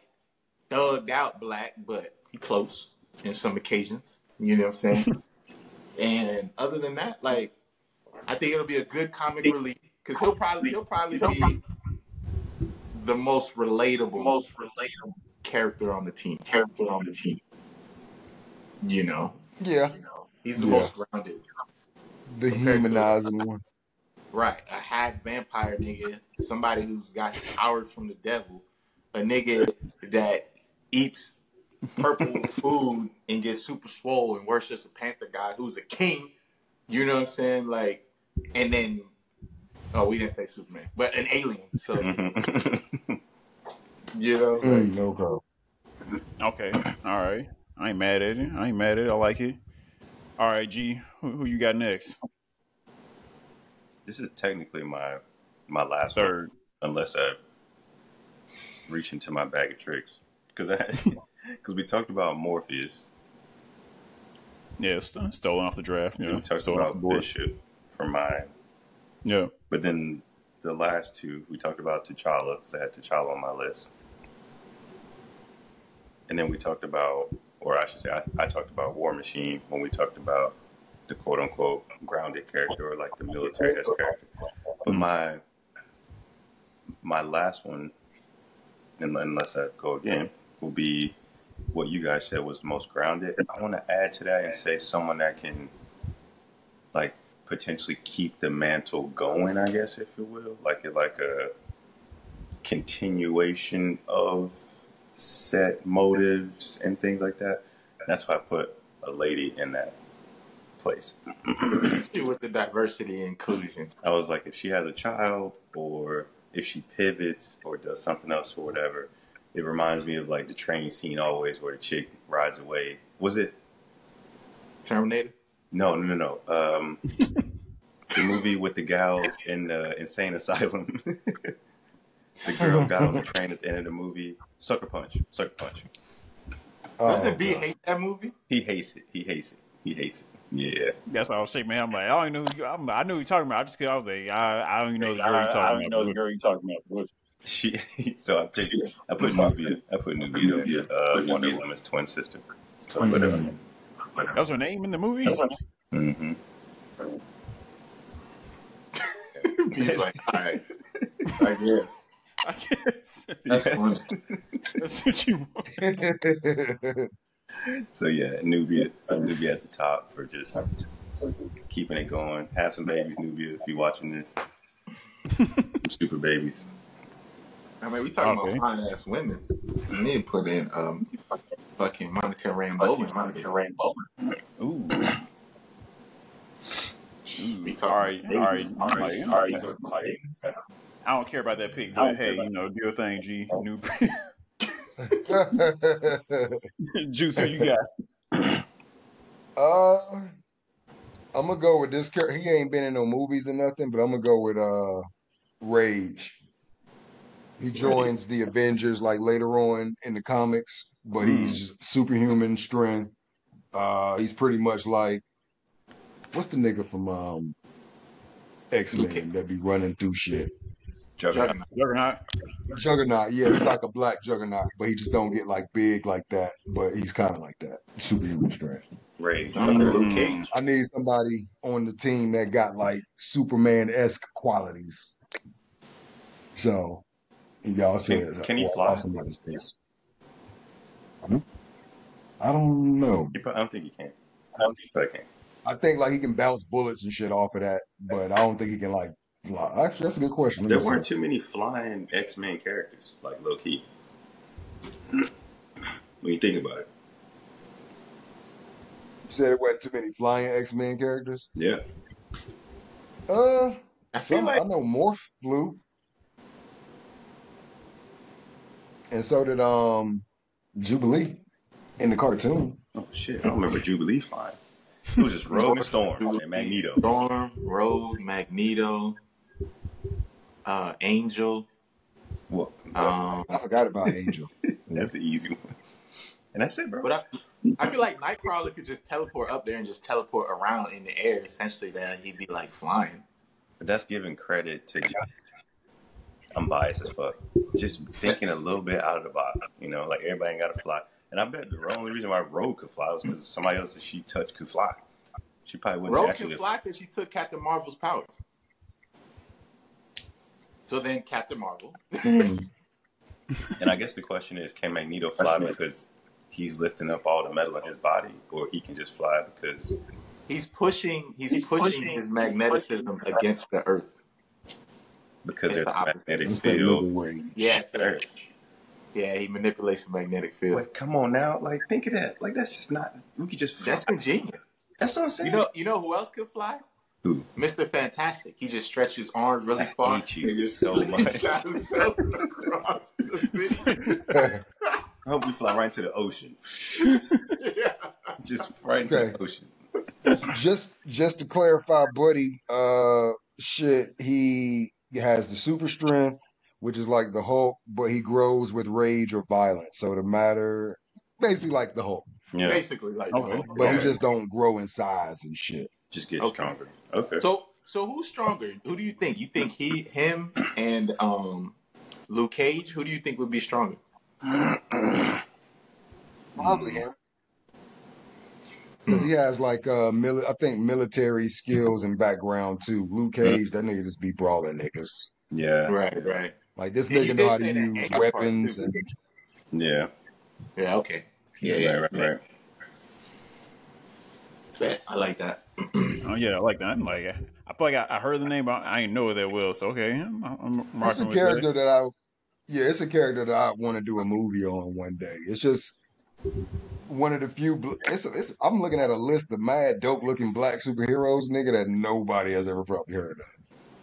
thugged out black, but he close in some occasions. You know what I'm saying? And other than that, like, I think it'll be a good comic relief because he'll probably he'll probably be the most relatable, most relatable character on the team. Character on the team. You know. Yeah. You know, he's the yeah. most grounded. The humanizing one. Right. A high vampire nigga. Somebody who's got powers from the devil. A nigga that eats purple food and gets super swole and worships a panther god who's a king. You know what I'm saying? Like, and then oh, we didn't say Superman, but an alien. So, you know, like, no go. Okay, all right. I ain't mad at it. I ain't mad at it. I like it. All right, G, who, who you got next? This is technically my my last third, one, unless I reach into my bag of tricks, because I because we talked about Morpheus. Yeah, st stolen off the draft. Yeah, we talked stolen about off Bishop from my. Yeah. But then the last two, we talked about T'Challa, because I had T'Challa on my list. And then we talked about, or I should say, I, I talked about War Machine when we talked about the quote-unquote grounded character, or like the military that's character. But my my last one, unless I go again, will be what you guys said was the most grounded. I want to add to that and say someone that can, like, potentially keep the mantle going, I guess, if you will, like like a continuation of set motives and things like that. That's why I put a lady in that place. With the diversity and inclusion. I was like, if she has a child or if she pivots or does something else or whatever, it reminds me of like the train scene always where the chick rides away. Was it Terminator? No, no, no, no. Um, the movie with the gals in the insane asylum. The girl got on the train at the end of the movie. Sucker Punch. Sucker Punch. Oh, doesn't B hate that movie? He hates it. He hates it. He hates it. Yeah. That's what I was shaking my head. I'm like, I don't even know. Who you, I'm, I knew who you talking about. I just I was like, I, I don't even know the girl you talking about. I don't even know the girl you talking about. She. So I picked. I put Nubia. I put Nubia. Uh, Wonder Woman's twin sister. So I put her. That was her name in the movie? Mm-hmm. He's like, all right. I guess. I guess. That's funny. That's what you want. So, yeah, Nubia. So Nubia at the top for just keeping it going. Have some babies, Nubia, if you're watching this. Super babies. I mean, we talking okay. about fine-ass women. We need to put in... Um, fucking Monica Rambeau. Fucking Monica Rambeau. Ooh. Ooh. All right, all right, all right, all right. I don't care about that pick, but hey, you know, do your thing, G. New Juice, who you got? Uh, I'm gonna go with this character. He ain't been in no movies or nothing, but I'm gonna go with uh, Rage. He joins the Avengers like later on in the comics. But he's superhuman strength. Uh, he's pretty much like, what's the nigga from um, X-Men that be running through shit? Juggernaut. Juggernaut. Juggernaut, yeah. He's like a black Juggernaut, but he just don't get like big like that. But he's kind of like that. Superhuman strength. Right. Mm-hmm. I need somebody on the team that got like Superman-esque qualities. So, y'all see it. Can he fly? I don't know. I don't think he can. I don't think he can. I think like he can bounce bullets and shit off of that, but I don't think he can like fly. Actually, that's a good question. There weren't too many flying X-Men characters, like low key. when you think about it. You said it wasn't too many flying X-Men characters? Yeah. Uh, I, some, like... I know Morph flew. And so did um Jubilee in the cartoon. Oh, shit. I don't remember Jubilee flying. It was just Rogue and Storm and Magneto. Storm, Rogue, Magneto, uh, Angel. What? Um, I forgot about Angel. That's an easy one. And that's it, bro. But I, I feel like Nightcrawler could just teleport up there and just teleport around in the air, essentially, that he'd be, like, flying. But that's giving credit to... I'm biased as fuck. Just thinking a little bit out of the box, you know? Like, everybody ain't got to fly. And I bet the only reason why Rogue could fly was because somebody else that she touched could fly. She probably wouldn't Rogue actually... Rogue could fly because she took Captain Marvel's powers. So then Captain Marvel. And I guess the question is, can Magneto fly because he's lifting up all the metal in his body, or he can just fly because he's pushing he's, he's pushing, pushing his magnetism pushing against the earth. Because it's the, the magnetic field. Yeah, earth. Yeah, he manipulates the magnetic field. Like, come on now, like think of that. Like that's just not we could just fly. That's ingenious. That's what I'm saying. You know you know who else could fly? Who? Mister Fantastic. He just stretched his arms really far. I hate you so much. Across the city. I hope we fly right into the ocean. Yeah. Just right into okay. the ocean. Just just to clarify, buddy, uh, shit, he has the super strength, which is like the Hulk, but he grows with rage or violence. So the matter, basically like the Hulk. Yeah. Basically like okay. the Hulk. But he just don't grow in size and shit. Just get okay. stronger. Okay. So so who's stronger? Who do you think? You think he, him, and um, Luke Cage? Who do you think would be stronger? Probably him, because he has like uh, mili- I think military skills and background too. Luke Cage, that nigga just be brawling niggas. Yeah, right, right. Like this yeah, nigga know how to use weapons and yeah, yeah, okay, yeah, yeah, right, right. right. Yeah, I like that. Oh yeah, I like that. I'm like, I feel like I, I heard the name, but I ain't know that well. So okay, I'm, I'm that's a character that I. Yeah, it's a character that I want to do a movie on one day. It's just one of the few. It's, a, it's I'm looking at a list of mad dope looking black superheroes, nigga, that nobody has ever probably heard of,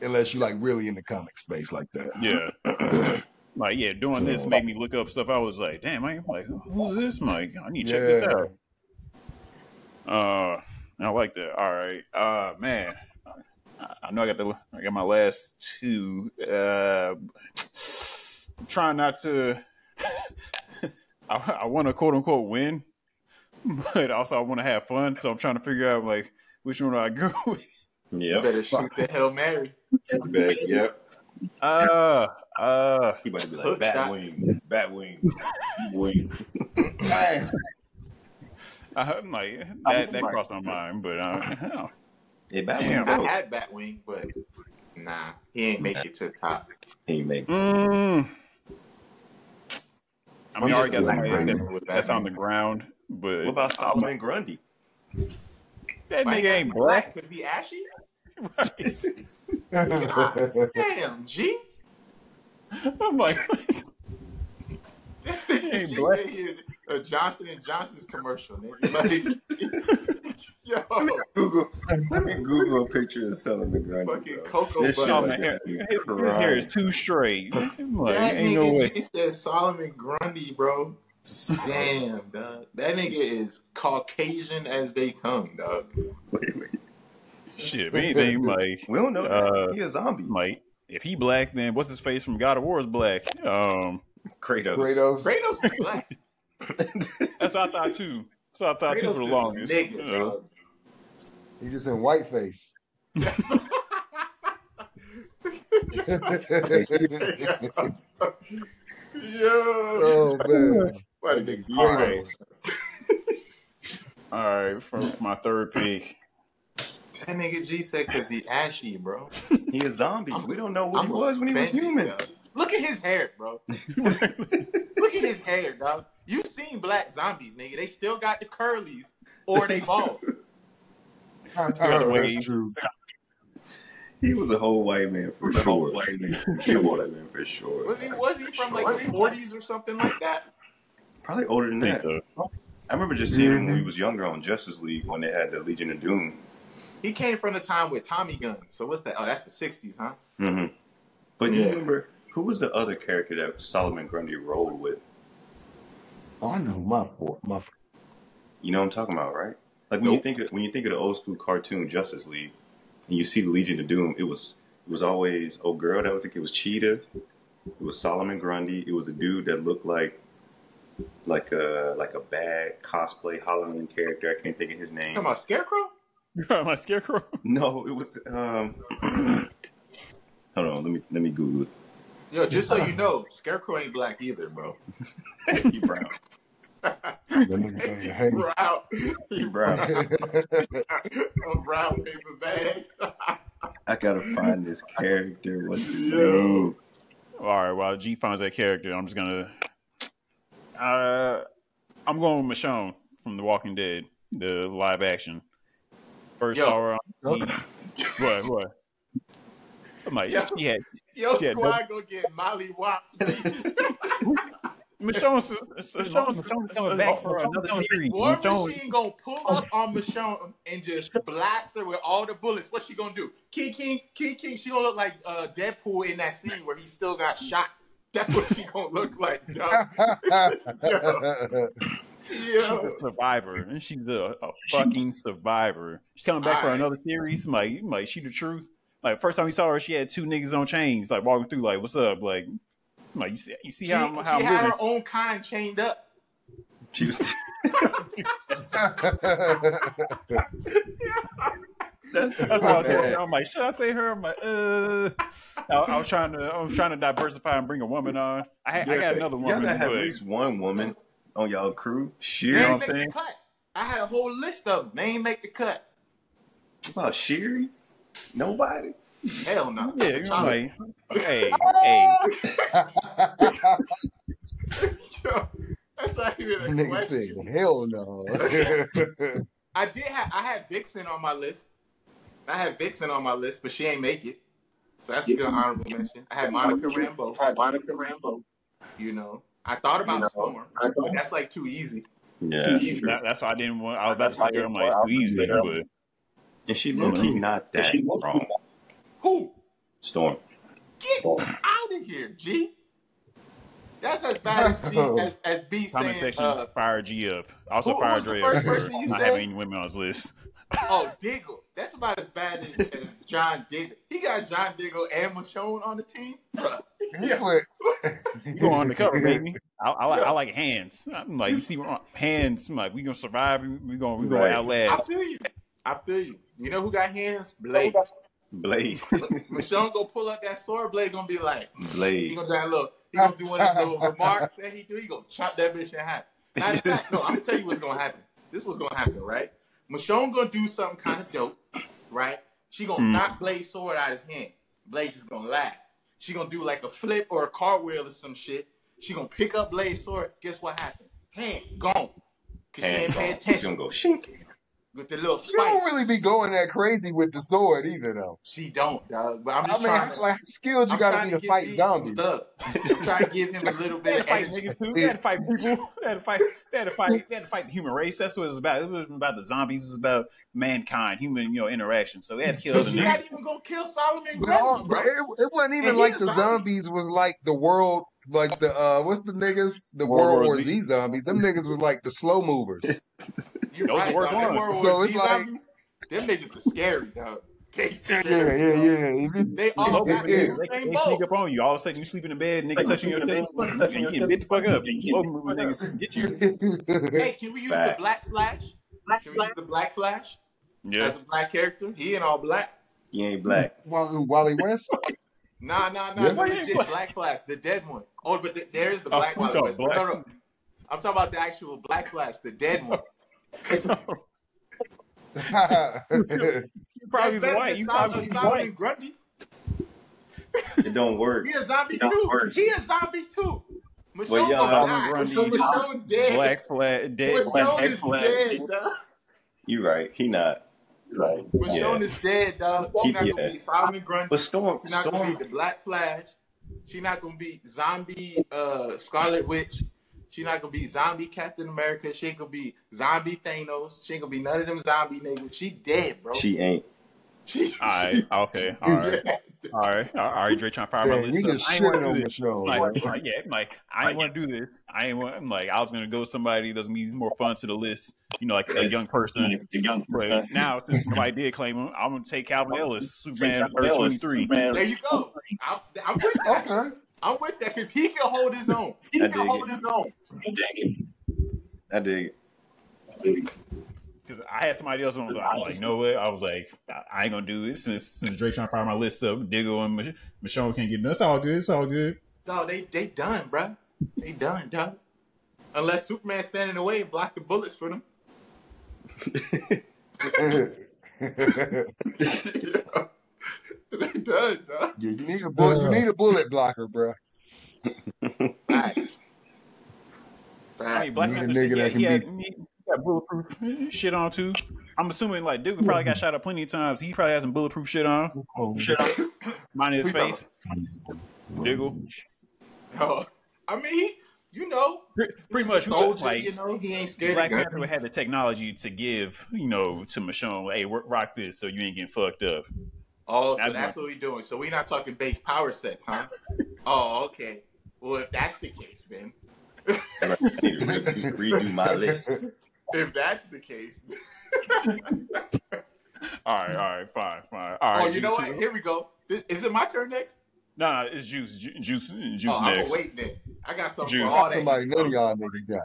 unless you like really in the comic space like that. Yeah, like yeah, doing so, this made me look up stuff. I was like, damn, I'm like, who's this, Mike? I need to check yeah. this out. Uh, I like that. All right, uh, man, I, I know I got the I got my last two. Uh. I'm trying not to. I, I want to quote unquote win, but also I want to have fun. So I'm trying to figure out like which one do I go with. Yeah, better shoot the Hail Mary. Back, yep. Uh, uh. He about to be like bat wing, bat wing, wing. I'm like that. That crossed my mind, but I don't know. Yeah, bat wing. I had bat wing, but nah, he ain't make it to the top. He ain't make it. Mm. I mean, I already got somebody that's, that's on the ground, but... What about Solomon um, Grundy? That like, nigga ain't black. Because he ashy? Right. God, damn, G. I'm like... That ain't G black. Said a Johnson and Johnson's commercial, nigga. Like, yo. Let me Google, let me Google a picture of Solomon Grundy. Fucking cocoa butter. Sean, like hair, his, his hair is too straight. I'm like, that ain't nigga no way. Just said Solomon Grundy, bro. Damn, dog. That nigga is Caucasian as they come, dog. Wait, wait. Shit, if anything, like... We don't know uh, that. He a zombie. Like, if he black, then what's his face from God of War is black? Um... Kratos. Kratos. Kratos is black. That's what I thought too. That's what I thought Kratos too for the longest. Nigga, uh, he just in whiteface. Yo. Oh man. Why the nigga? All right. All right. For my third pick. That nigga G said because he ashy, bro. He a zombie. I'm, we don't know what I'm he was when he was human. Guy. Look at his hair, bro. Look at his hair, dog. You've seen black zombies, nigga. They still got the curlies or they bald. He was a whole white man for sure. Whole white man. He was a white man for sure. Was he, was he from like the forties or something like that? Probably older than that. So. I remember just seeing mm-hmm. him when he was younger on Justice League when they had the Legion of Doom. He came from the time with Tommy guns. So what's that? Oh, that's the sixties, huh? Mm-hmm. But yeah. you remember, who was the other character that Solomon Grundy rolled with? Oh, I know Muffler. Muffler. You know what I'm talking about, right? Like when nope. you think of, when you think of the old school cartoon Justice League, and you see the Legion of Doom, it was it was always old girl that was like it was Cheetah, it was Solomon Grundy, it was a dude that looked like. Like a like a bad cosplay Halloween character. I can't think of his name. Am I Scarecrow? Am I Scarecrow? No, it was. Um... Hold on, let me let me Google it. Yo, just so you know, Scarecrow ain't black either, bro. He brown. He brown. He brown. A brown paper bag. I gotta find this character. What's his name? All right, while G finds that character, I'm just gonna. Uh, I'm going with Michonne from The Walking Dead, the live action. First saw her on what, what? I'm like, yo, she had, yo she had squad go get Molly whopped. Michonne's, Michonne's, Michonne's coming back for another series. War Machine gonna pull up on Michonne and just blast her with all the bullets. What's she gonna do? King, King, King, King. She gonna look like uh, Deadpool in that scene where he still got shot. That's what she gonna look like. Yo. Yo. She's a survivor, and she's a, a fucking survivor. She's coming back All for right. another series. Like, like she the truth. Like first time we saw her, she had two niggas on chains, like walking through, like what's up, like, like you see, you see she, how I'm, how she I'm had living. Her own kind chained up. She was. That's, That's what I was saying. I'm like, should I say her? I'm like, uh, I, I was trying to, I was trying to diversify and bring a woman on. I, yeah, I got another woman. Y'all have at least one woman on y'all crew. Sheer, you know what I'm saying? I had a whole list of them. They ain't make the cut. About oh, Sherry? Nobody? Hell no. Nah. Yeah, you're like, hey, hey. Yo, that's not even a question. Hell no. I did have, I had Vixen on my list. I had Vixen on my list, but she ain't make it. So that's a good honorable mention. I had Monica Rambeau. I had Monica Rambeau. You know, I thought about you know, Storm, but that's like too easy. Yeah, too easy. That, that's why I didn't want. I was about to say, I'm like, too easy. But and she looking not that wrong. Who? Storm. Get Storm. out of here, G. That's as bad as G as, as B Comment saying. Uh, fire G up. Also who, fire Dre up. I'm not having any women on his list. Oh, Diggle. That's about as bad as, as John Diggle. He got John Diggle and Michonne on the team. Yeah. You go undercover, baby. I, I like yeah. I like hands. I'm like, you see, hands. I'm like, we gonna survive. We gonna we gonna outlast. I feel you. I feel you. You know who got hands? Blade. Blade. Michonne go pull up that sword. Blade gonna be like Blade. He gonna die. Look, he gonna do one of those remarks that he do. He gonna chop that bitch in half. No, I'm gonna tell you what's gonna happen. This is what's gonna happen, right? Michonne gonna do something kind of dope, right? She gonna mm. knock Blade's sword out of his hand. Blade is gonna laugh. She gonna do like a flip or a cartwheel or some shit. She gonna pick up Blade's sword. Guess what happened? Hand gone. Cause hand she ain't pay attention. She's gonna go shink. With the little spike. She don't really be going that crazy with the sword either, though. She don't, dog. But I'm just I mean, to, like, skilled you I'm gotta be to, to fight zombies. Try to give him a little bit. They had to fight niggas too. They had to fight people. They had to fight. They had to fight. They had to fight the human race. That's what it was about. It wasn't about the zombies. It was about mankind, human, you know, interaction. So they had to kill. But you not even gonna kill Solomon Grundy, bro. It, it wasn't even and like the zombie. Zombies was like the world, like the uh, what's the niggas? The World, World War Z zombies. Them niggas was like the slow movers. You're Those right, work on. World so War it's Z like them niggas are scary, dog. They scary, yeah, yeah, yeah. Dog. They all yeah, got yeah. the same they, they sneak up on you. All of a sudden, you sleeping in bed, niggas touching your thing. You get bit the fuck up. Niggas get you. Hey, can we use Facts. the Black Flash? Black can we Flash? use the Black Flash? Yeah, as a black character, he ain't all black. He ain't black. Wally, Wally West. Nah, nah, nah. Yeah, black. black Flash, the dead one. Oh, but the, there is the Black oh, Wally West. Black. No, no. I'm talking about the actual Black Flash, the dead one. You probably white. You probably Solomon Grundy. It don't work. He a zombie too. Work. He a zombie too. Michonne well, died. Michonne dead. Black flat dead. Michonne is dead. Dog. You right. He not. Right. Michonne yeah. is dead, dog. She not gonna yeah. be Solomon Grundy. But Storm, she not Storm. gonna be the Black Flash. She not gonna be zombie uh, Scarlet Witch. She's not gonna be zombie Captain America. She ain't gonna be zombie Thanos. She ain't gonna be none of them zombie niggas. She dead, bro. She ain't. She, all right. She, okay. All right. all right. All right. Dre trying to fire my list. I ain't want to do this. Show, like, like, yeah, like I ain't want to do this. I ain't want. I'm like I was gonna go with somebody that's gonna be more fun to the list. You know, like yes. a young person. A young person. But now since nobody did claim him, I'm gonna take Calvin Ellis, Superman Earth twenty-three. There you go. I'm, I'm with that. Okay. I'm with that because he can hold his own. He I can hold it. his own. I dig it. I dig it. I dig it. Cause I had somebody else on, but I was like, no way. I was like, I ain't gonna do it since since Dre trying to fire my list up. Diggle and Mich Michonne can't get it. It's all good. It's all good. No, they they done, bro. They done, dog. Unless Superman stand in the way and block the bullets for them. They done, dog. Yeah, you need a bullet. You need a bullet blocker, bro. Facts. I mean, Black Panther. Got bulletproof shit on too. I'm assuming like Duke probably got shot up plenty of times. He probably has some bulletproof shit on. Oh, shit on. Mine in his face. Diggle. Oh, I mean, you know, pretty much soldier, like you know, he ain't scared. Black Panther had the technology to give, you know, to Michonne, hey, rock this, so you ain't getting fucked up. Oh, so that's, that's what we doing. So we not talking base power sets, huh? Oh, okay. Well, if that's the case, then I need to re redo my list. If that's the case. all right, all right, fine, fine. All right. Oh, you know what? Here we go. Is it my turn next? No, nah, it's Juice. Ju juice Juice oh, next. Oh, wait, then. I got something juice. for all that. Somebody none of y'all niggas got.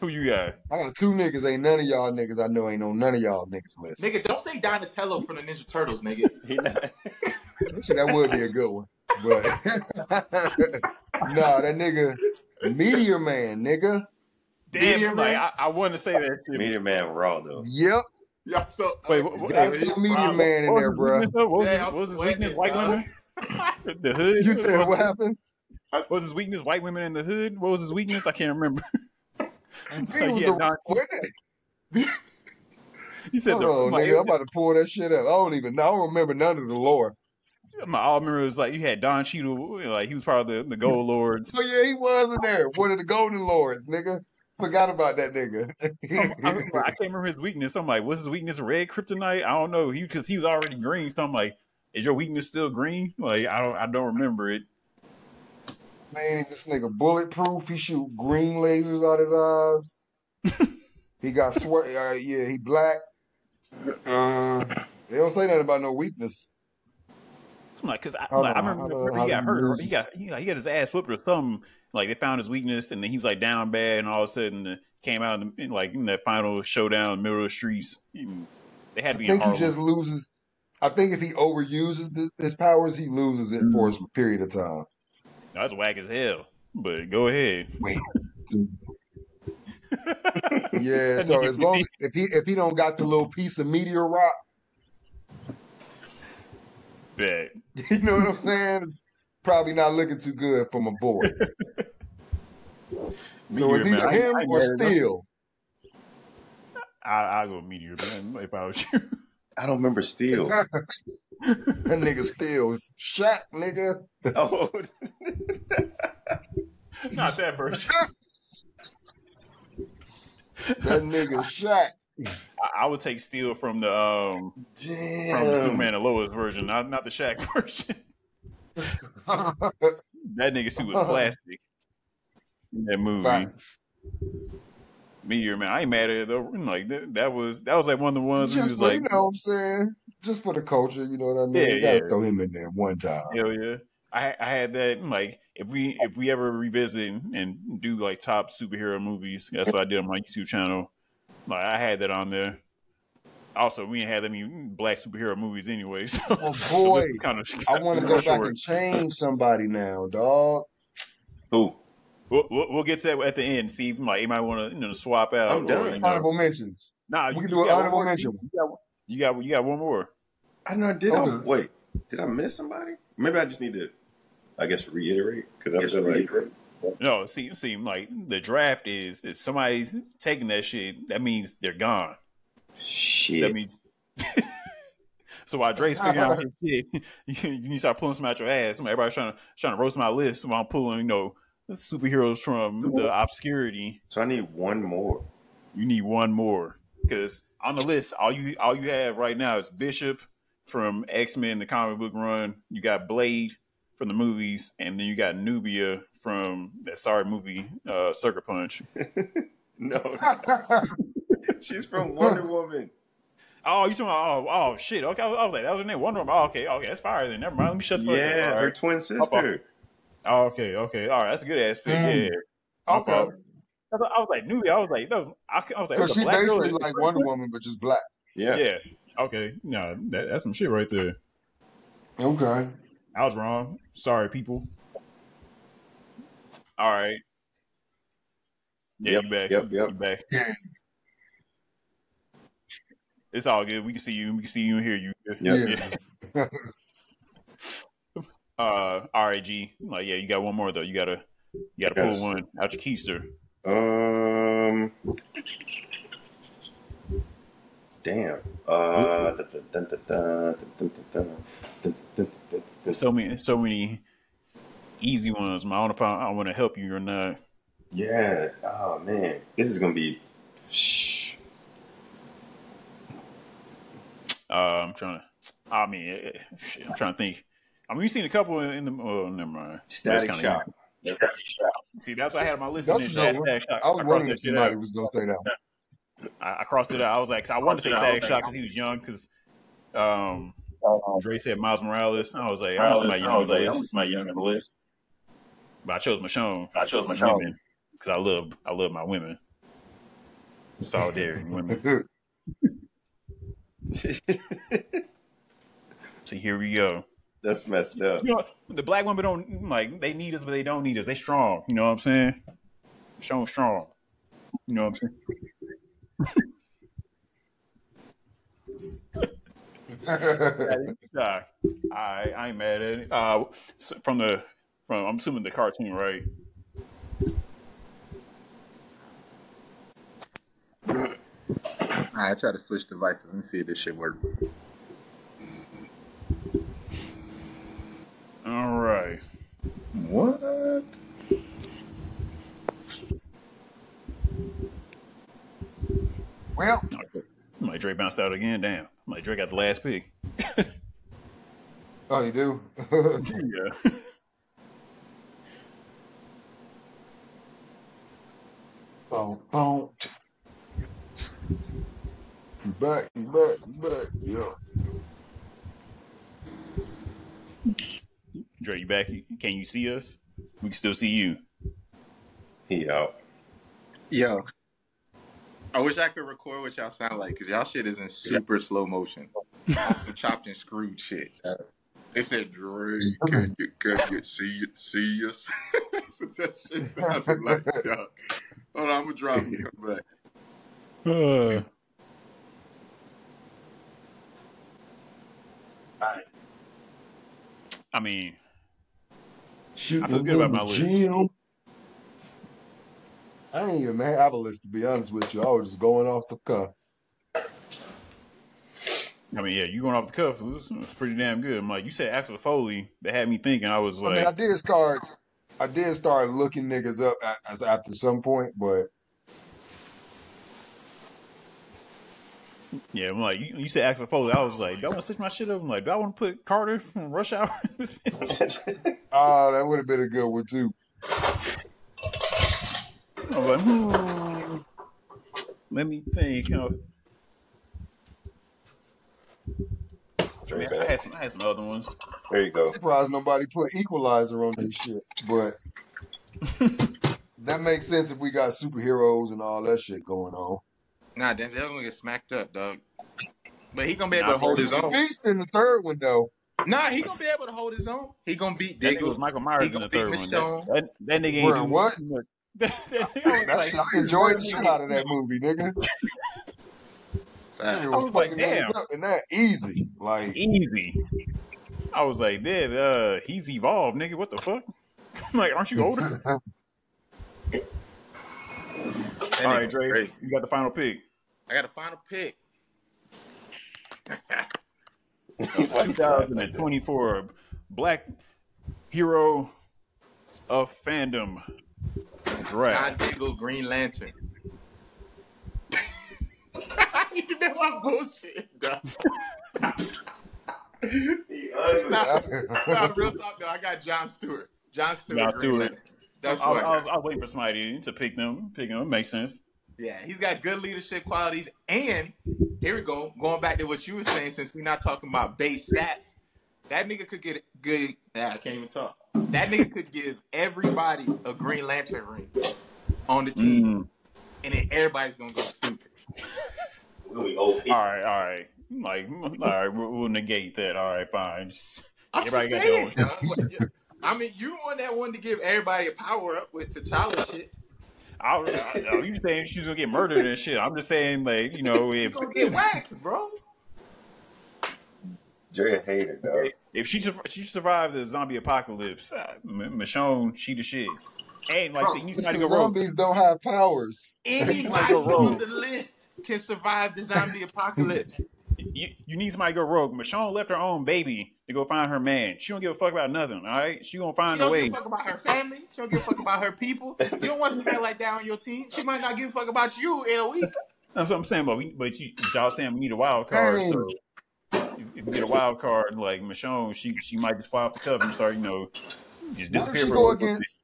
Who you got? I got two niggas. Ain't none of y'all niggas I know ain't on none of y'all niggas list. Nigga, don't say Donatello from the Ninja Turtles, nigga. That would be a good one. But nah, that nigga, Meteor Man, nigga. Damn, Meteor like, I, I wanted to say that shit. Meteor Man raw, though. Yep. Yeah, so, uh, Wait, what, what, yeah, what, Meteor what, Man what, in there, bro. What was, yeah, what was his weakness? White women? The hood? You said what, what happened? What was his weakness? White women in the hood? What was his weakness? I can't remember. You said the oh, nigga, I'm about to pull that shit up. I don't even know. I don't remember none of the lore. All I remember was like you had Don Cheadle, like he was part of the, the Gold Lords. So yeah, he was in there. One of the Golden Lords, nigga. Forgot about that nigga. I, I can't remember his weakness. I'm like, what's his weakness? Red kryptonite? I don't know. He because he was already green. So I'm like, is your weakness still green? Like I don't, I don't remember it. Man, this nigga bulletproof. He shoot green lasers out his eyes. He got sweat. Uh, yeah, he black. Uh, they don't say nothing about no weakness. I'm like, cause I, like, I remember, I remember he got hurt. He got he, like, he got his ass whipped or something. Like they found his weakness, and then he was like down bad, and all of a sudden uh, came out in, the, in like in that final showdown, in the middle of the streets. They had to be. I think in Harlem. He just loses. I think if he overuses this, his powers, he loses it mm. for a period of time. No, that's whack as hell. But go ahead. Wait, yeah. So as long as if he if he don't got the little piece of meteor rock, bet. You know what I'm saying? It's, probably not looking too good from a boy. So it's either him or Steel. I'll go Meteor Man if I was you. I don't remember Steel. That nigga Steel. Shaq, nigga. Oh. Not that version. That nigga Shaq. I would take Steel from the um Damn. from the Superman, the lowest version, not not the Shaq version. That nigga suit was plastic in that movie. Facts. Meteor Man, I ain't mad at it though. Like that, that was that was like one of the ones. Just was for, like, you know what I'm saying, just for the culture, you know what I mean. Yeah, you gotta yeah. throw him in there one time. Hell yeah, I I had that. Like if we if we ever revisit and do like top superhero movies, that's what I did on my YouTube channel. Like I had that on there. Also, we ain't had any black superhero movies anyway. So, oh boy, so kind of, I want to go back short. and change somebody now, dog. Who? We'll, we'll, we'll get to that at the end. See if like, anybody want to you know, swap out. I'm done. Or, you know. Honorable mentions. Nah, we you, can do an honorable one, mention. You got, you got you got one more. I know I did. Okay. I, wait, did I miss somebody? Maybe I just need to, I guess, reiterate because I feel like. No, see, see, like the draft is if somebody's taking that shit, that means they're gone. Shit. I mean, so while Dre's figuring out his shit, you, you need to start pulling some out your ass. Everybody's trying to trying to roast my list while I'm pulling, you know, superheroes from the obscurity. So I need one more. You need one more, because on the list, all you all you have right now is Bishop from X-Men, the comic book run. You got Blade from the movies, and then you got Nubia from that sorry movie, uh, Sucker Punch. No, she's from Wonder Woman. Oh, you talking about? Oh, oh, shit. Okay, I was, I was like, that was her name, Wonder Woman. Oh, okay, okay, that's fire. Then never mind. Let me shut the fuck up. Yeah, right. Her twin sister. Oh, okay, okay, all right. That's a good ass pick. Mm. Yeah. Okay. I was, I was like, Nubia. I was like, no, I, I was like, because she black basically girl. Like Wonder Woman, but just black. Yeah. Yeah. Okay. No, that, that's some shit right there. Okay. I was wrong. Sorry, people. All right. Yeah, yep, you back. Yep, yep. You back. It's all good. We can see you. We can see you and hear you. Yep. Yeah. uh, R I G. Like, yeah, you got one more though. You gotta, you gotta yes. pull one out your keister. Um. Damn. Uh, so many, so many easy ones. I don't know if I, I want to help you or not. Yeah. Oh man, this is gonna be. Uh, I'm trying to. I mean, it, it, shit, I'm trying to think. I mean, we've seen a couple in the. Oh, never mind. Static Shock. Static Shock. See, that's what I had on my list. That's no Static Shock. I was I wondering if somebody out. was gonna say that. I, I crossed it out. I was like, cause I wanted to say Static Shock because he was young. Because um, Dre said Miles Morales. I was like, I was my young list. My young list. But I chose Michonne. I chose Michonne because I love, I love my women. Solidarity women. So here we go. That's messed up. You know, the black women don't like they need us, but they don't need us. They strong. You know what I'm saying? Showing strong. You know what I'm saying? I I ain't mad at it. Uh, from the from I'm assuming the cartoon, right? I try to switch devices and see if this shit works. All right. What? Well, my Dre bounced out again. Damn, my Dre got the last pick. Oh, you do? Yeah. Boom, boom. He's back, he's back, he's back, yeah. Dre, you back? Can you see us? We can still see you. He out. Yo. I wish I could record what y'all sound like, because y'all shit is in super yeah. slow motion. Some chopped and screwed shit. They said, Dre, can you, can you see, see us? So that shit sounded like that. Hold on, I'm going to drop and come back. Uh. I mean, Shoot I feel good about my list. Gym. I ain't even have a list, to be honest with you. I was just going off the cuff. I mean, yeah, you going off the cuff, it was, it was pretty damn good. I'm like, you said Axel Foley, that had me thinking. I was like... I mean, I did start, I did start looking niggas up at, after some point, but... Yeah, I'm like, you, you said Axel Foley. I was like, do I want to switch my shit up? I'm like, do I want to put Carter from Rush Hour in this bitch? Oh, that would have been a good one, too. I was like, hmm. Let me think. You know, man, I, had some, I had some other ones. There you go. I'm surprised nobody put Equalizer on this shit, but that makes sense if we got superheroes and all that shit going on. Nah, Denzel's gonna get smacked up, dog. But he gonna be able nah, to hold his own. Beast in the third one, though. Nah, he gonna be able to hold his own. He gonna beat Diggle. That nigga was Michael Myers in the third one. That, that nigga ain't doing what? That, that nigga that like, shit, I enjoyed the shit out of that movie, nigga. That nigga was, was fucking like, up and that easy, like easy. I was like, "Dude, uh, he's evolved, nigga. What the fuck? I'm like, aren't you older?" All right, Dre, great. You got the final pick. I got a final pick. twenty twenty-four Black Hero of fandom. That's right. John Diggle, Green Lantern. You know I'm bullshit, dog. Nah, real talk though, I got John Stewart. John Stewart. John Stewart. That's I'll, what I I'll, I'll wait for somebody to pick them. Pick them. Makes sense. Yeah, he's got good leadership qualities. And here we go. Going back to what you were saying, since we're not talking about base stats, that nigga could get good. Nah, I can't even talk. That nigga could give everybody a Green Lantern ring on the team, mm. and then everybody's gonna go stupid. All right, all right. Like, all right, we'll, we'll negate that. All right, fine. Just, everybody got their own. I mean, you want that one to give everybody a power up with T'Challa shit. I, I, I, you saying she's gonna get murdered and shit? I'm just saying, like, you know, if gonna get whacked, bro. Drea hater, though. If she she survives the zombie apocalypse, uh, Michonne, she the shit. And like, bro, see, he's not go zombies rogue. Don't have powers. Anybody on the list can survive the zombie apocalypse. You, you need somebody to go rogue. Michonne left her own baby to go find her man. She don't give a fuck about nothing, all right? She gonna find she a way. She don't give a fuck about her family. She don't give a fuck about her people. You don't want somebody like that on your team. She might not give a fuck about you in a week. That's what I'm saying, but, we, but you, y'all saying we need a wild card. So if we get a wild card, like Michonne, she, she might just fly off the cover and start, you know, just disappear. What if she for go against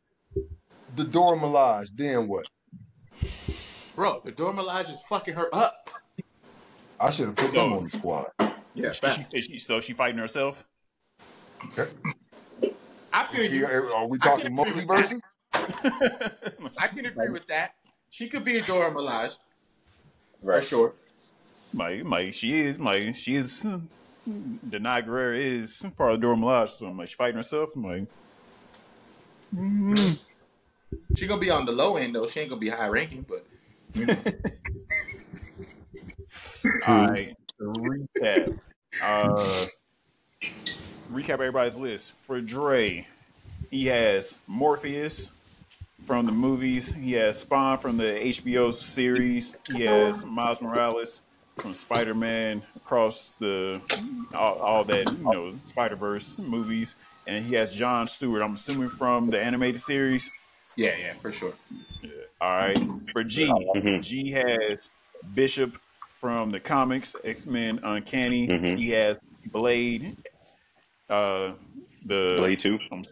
the Dora Milaje, then what? Bro, the Dora Milaje is fucking her up. I should have put them on the squad. Yeah, she, she, she, so she fighting herself. Okay. I feel you. Are we talking multiverses? I can agree with that. She could be a Dora Milaje, right? For sure. My, my, she is. My, she is. The Niagara is part of Dora Milaje. So I'm like, she fighting herself. I'm like, mm. She gonna be on the low end though. She ain't gonna be high ranking, but. You know. All right, recap. Uh, recap everybody's list. For Dre, he has Morpheus from the movies. He has Spawn from the H B O series. He has Miles Morales from Spider-Man across the all, all that, you know, Spider-Verse movies. And he has John Stewart, I'm assuming, from the animated series. Yeah, yeah, for sure. Yeah. All right. For G, G has Bishop from the comics, X-Men Uncanny. Mm-hmm. He has Blade. Uh, the Blade two. Um,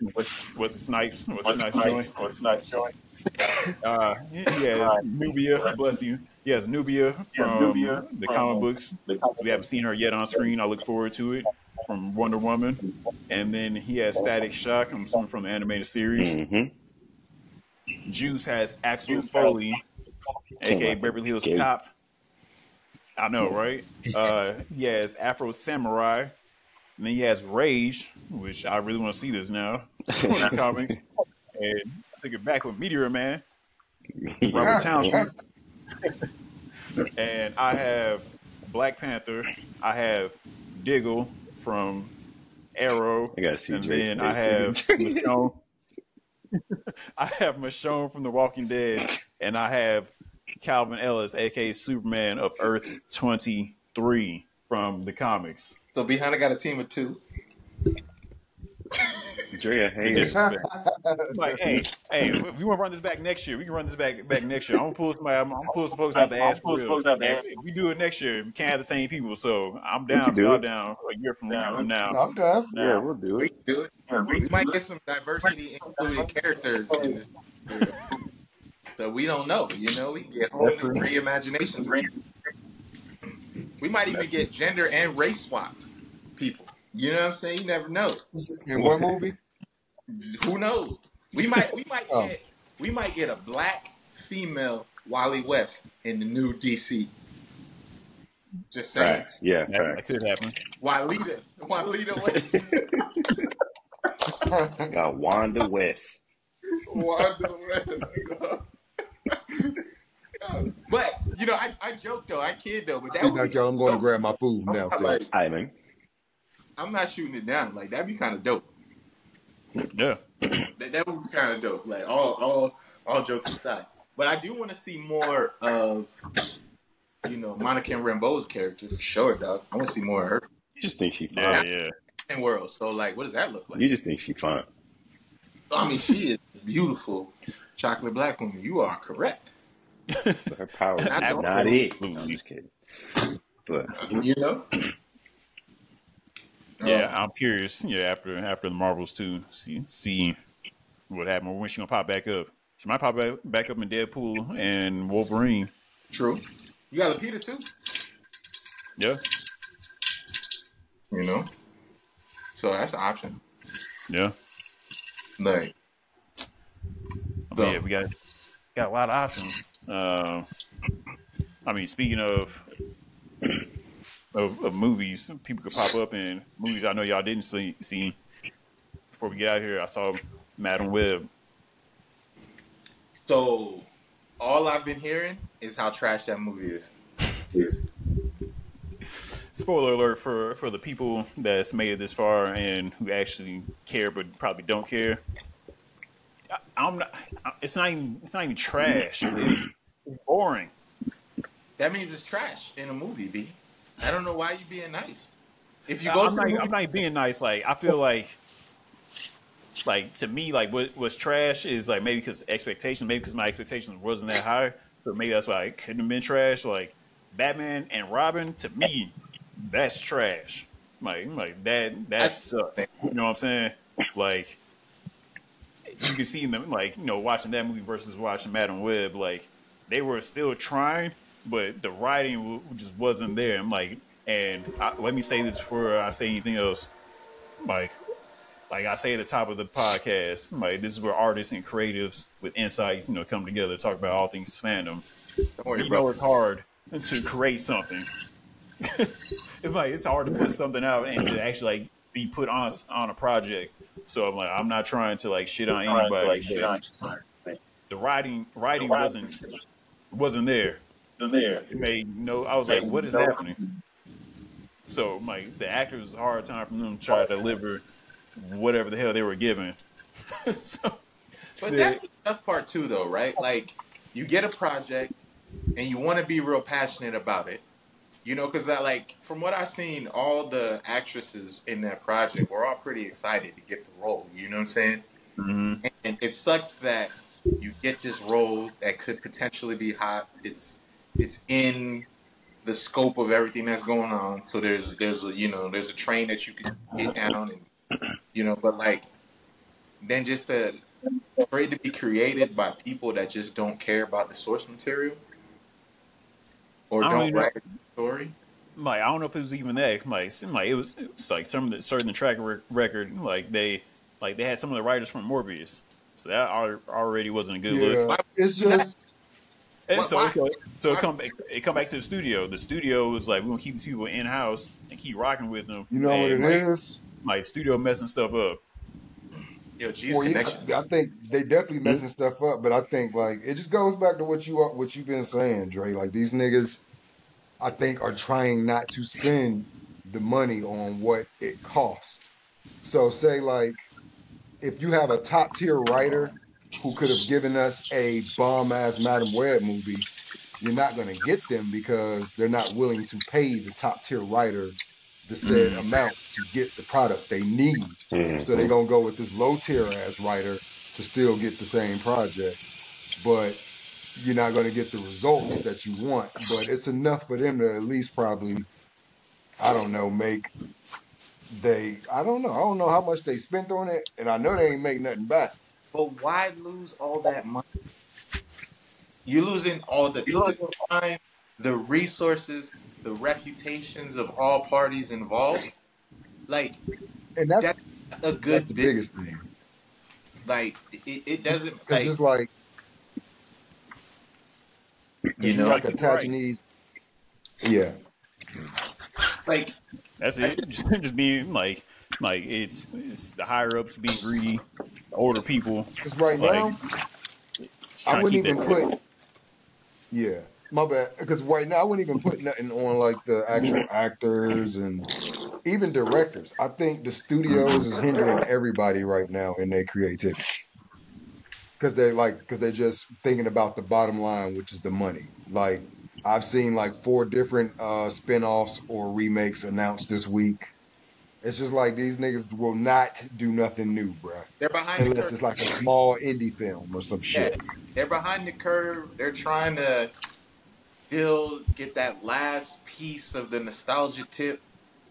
what's the Snipes? What's, what's Snipes' choice? What's Snipes' choice? Uh, he has Nubia. Bless you. He has Nubia from he has Nubia the from comic books. The comic. We haven't seen her yet on screen. I look forward to it. From Wonder Woman. And then he has Static Shock. I'm assuming from the animated series. Mm-hmm. Juice has Axel Foley, a k a. Beverly Hills Game. Cop. I know, right? Uh, he has Afro Samurai. And then he has Rage, which I really want to see this now. The comics. And I took it back with Meteor Man. Robert Townsend. And I have Black Panther. I have Diggle from Arrow. I gotta see and Jay, then Jay, I have Michonne. I have Michonne from The Walking Dead. And I have Calvin Ellis, a k a. Superman of Earth twenty-three from the comics. So behind I got a team of two. Drea hates it. Like, hey, hey, if you want to run this back next year, we can run this back back next year. I'm gonna pull somebody, I'm, I'm gonna pull some folks out the ass. Pull some folks out the ass. We do it next year. We can't have the same people, so I'm down. Y'all down a year from now. From now. I'm down. Now. Yeah, we'll do it. We, do it. Yeah, we, we might do get some diversity, including characters in this. So we don't know, you know, we get whole new reimaginations. We might even get gender and race swapped people. You know what I'm saying? You never know. In what movie? Who knows? We might we might oh. get we might get a black female Wally West in the new D C. Just saying. Right. Yeah, that right. could happen. Walita. Walita West. Got Wanda West. Wanda West. But you know, I, I joke though, I kid though, but that would be, I'm going to grab my food downstairs. I mean, I'm not shooting it down. Like that'd be kind of dope. Yeah, that, that would be kind of dope. Like all all all jokes aside, but I do want to see more of you know Monica and Rambeau's character for sure, dog. I want to see more of her. You just think she fine, yeah, yeah. In world, so like, what does that look like? You just think she fine. I mean, she is beautiful, chocolate black woman. You are correct. But her power is not, not it. No, I'm just kidding. But you know, yeah, um, I'm curious. Yeah, after after the Marvels too, see see what happened. When she gonna pop back up? She might pop back, back up in Deadpool and Wolverine. True. You got Lupita too. Yeah. You know, so that's an option. Yeah. Like, so. Yeah, we got got a lot of options. Uh, I mean, speaking of, of of movies, people could pop up in movies. I know y'all didn't see. See, before we get out here, I saw Madame Web. So, all I've been hearing is how trash that movie is. Yes. Spoiler alert for, for the people that's made it this far and who actually care but probably don't care. I, I'm not. I, it's not even. It's not even trash. It's boring. That means it's trash in a movie, B. I don't know why you being nice. If you I, go, I'm, to not, movie, I'm not being nice. Like I feel like, like to me, like what was trash is like maybe because expectations, maybe because my expectations wasn't that high, so maybe that's why it couldn't have been trash. Like Batman and Robin, to me. That's trash. Like, like that, that sucks. You know what I'm saying? Like, you can see them, like, you know, watching that movie versus watching Madame Web, like, they were still trying, but the writing just wasn't there. I'm like, and I, let me say this before I say anything else. Like, like I say at the top of the podcast, like, this is where artists and creatives with insights, you know, come together, talk about all things fandom. Don't worry, you know, it's hard to create something. It's like it's hard to put something out and to actually like be put on on a project. So I'm like, I'm not trying to like shit on anybody. Like, shit on the writing, writing wasn't wasn't there. There, it made no. I was like, what is happening? So like the actors, a hard time for them to try to deliver whatever the hell they were given. So, but that's the tough part too, though, right? Like you get a project and you want to be real passionate about it. You know, because I like from what I've seen, all the actresses in that project were all pretty excited to get the role. You know what I'm saying? Mm-hmm. And it sucks that you get this role that could potentially be hot. It's it's in the scope of everything that's going on. So there's there's a you know there's a train that you can get down and you know, but like then just to, afraid to be created by people that just don't care about the source material or I don't, don't write. Story? Like I don't know if it was even that. Like, like it was, it was like some of the certain track record. Like they, like they had some of the writers from Morpheus, so that already wasn't a good yeah. look. It's just, and so it's like, so it come it come back to the studio. The studio was like, we're gonna keep these people in house and keep rocking with them. You know and what it like, is? Like studio messing stuff up. Yo, geez, well, yeah, I think they definitely messing mm-hmm. stuff up, but I think like it just goes back to what you are, what you've been saying, Dre. Like these niggas. I think are trying not to spend the money on what it costs. So say like, if you have a top tier writer who could have given us a bomb ass Madame Web movie, you're not going to get them because they're not willing to pay the top tier writer the said mm-hmm. amount to get the product they need. Mm-hmm. So they're going to go with this low tier ass writer to still get the same project. But you're not going to get the results that you want, but it's enough for them to at least probably, I don't know, make they, I don't know. I don't know how much they spent on it, and I know they ain't make nothing back. But why lose all that money? You're losing all the time, the resources, the reputations of all parties involved. Like, and that's, that's a good that's the biggest thing. Like, it, it doesn't, because like, it's like, you know, like attaching right. these, yeah. Like that's it. Just, just being like, like it's, it's the higher ups being greedy, the older people. Because right like, now, I wouldn't even put. People. Yeah, my bad. Because right now, I wouldn't even put nothing on like the actual actors and even directors. I think the studios is hindering everybody right now in their creativity. Because they like, because they're just thinking about the bottom line, which is the money. Like I've seen like four different uh, spinoffs or remakes announced this week, It's just like these niggas will not do nothing new, bro. They're behind the curve. Unless it's like a small indie film or some shit. Yeah. They're behind the curve. They're trying to still get that last piece of the nostalgia tip,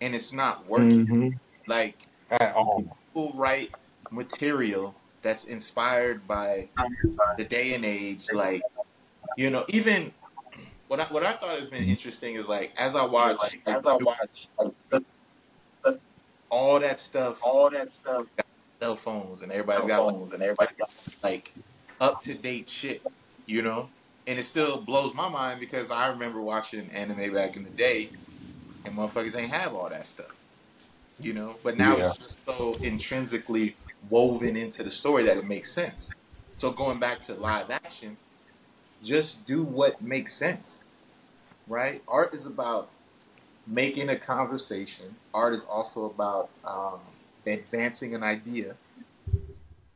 and it's not working. Mm-hmm. Like, at all. People write material that's inspired by the day and age. Like, you know, even what I, what I thought has been interesting is like, as I watch, like, as I watch. Like, all that stuff, all that stuff, got cell phones and everybody's got phones and everybody's got like up to date shit, you know. And it still blows my mind because I remember watching anime back in the day, and motherfuckers ain't have all that stuff, you know. But now yeah. it's just so intrinsically woven into the story that it makes sense. So going back to live action, just do what makes sense, right? Art is about making a conversation. Art is also about um, advancing an idea.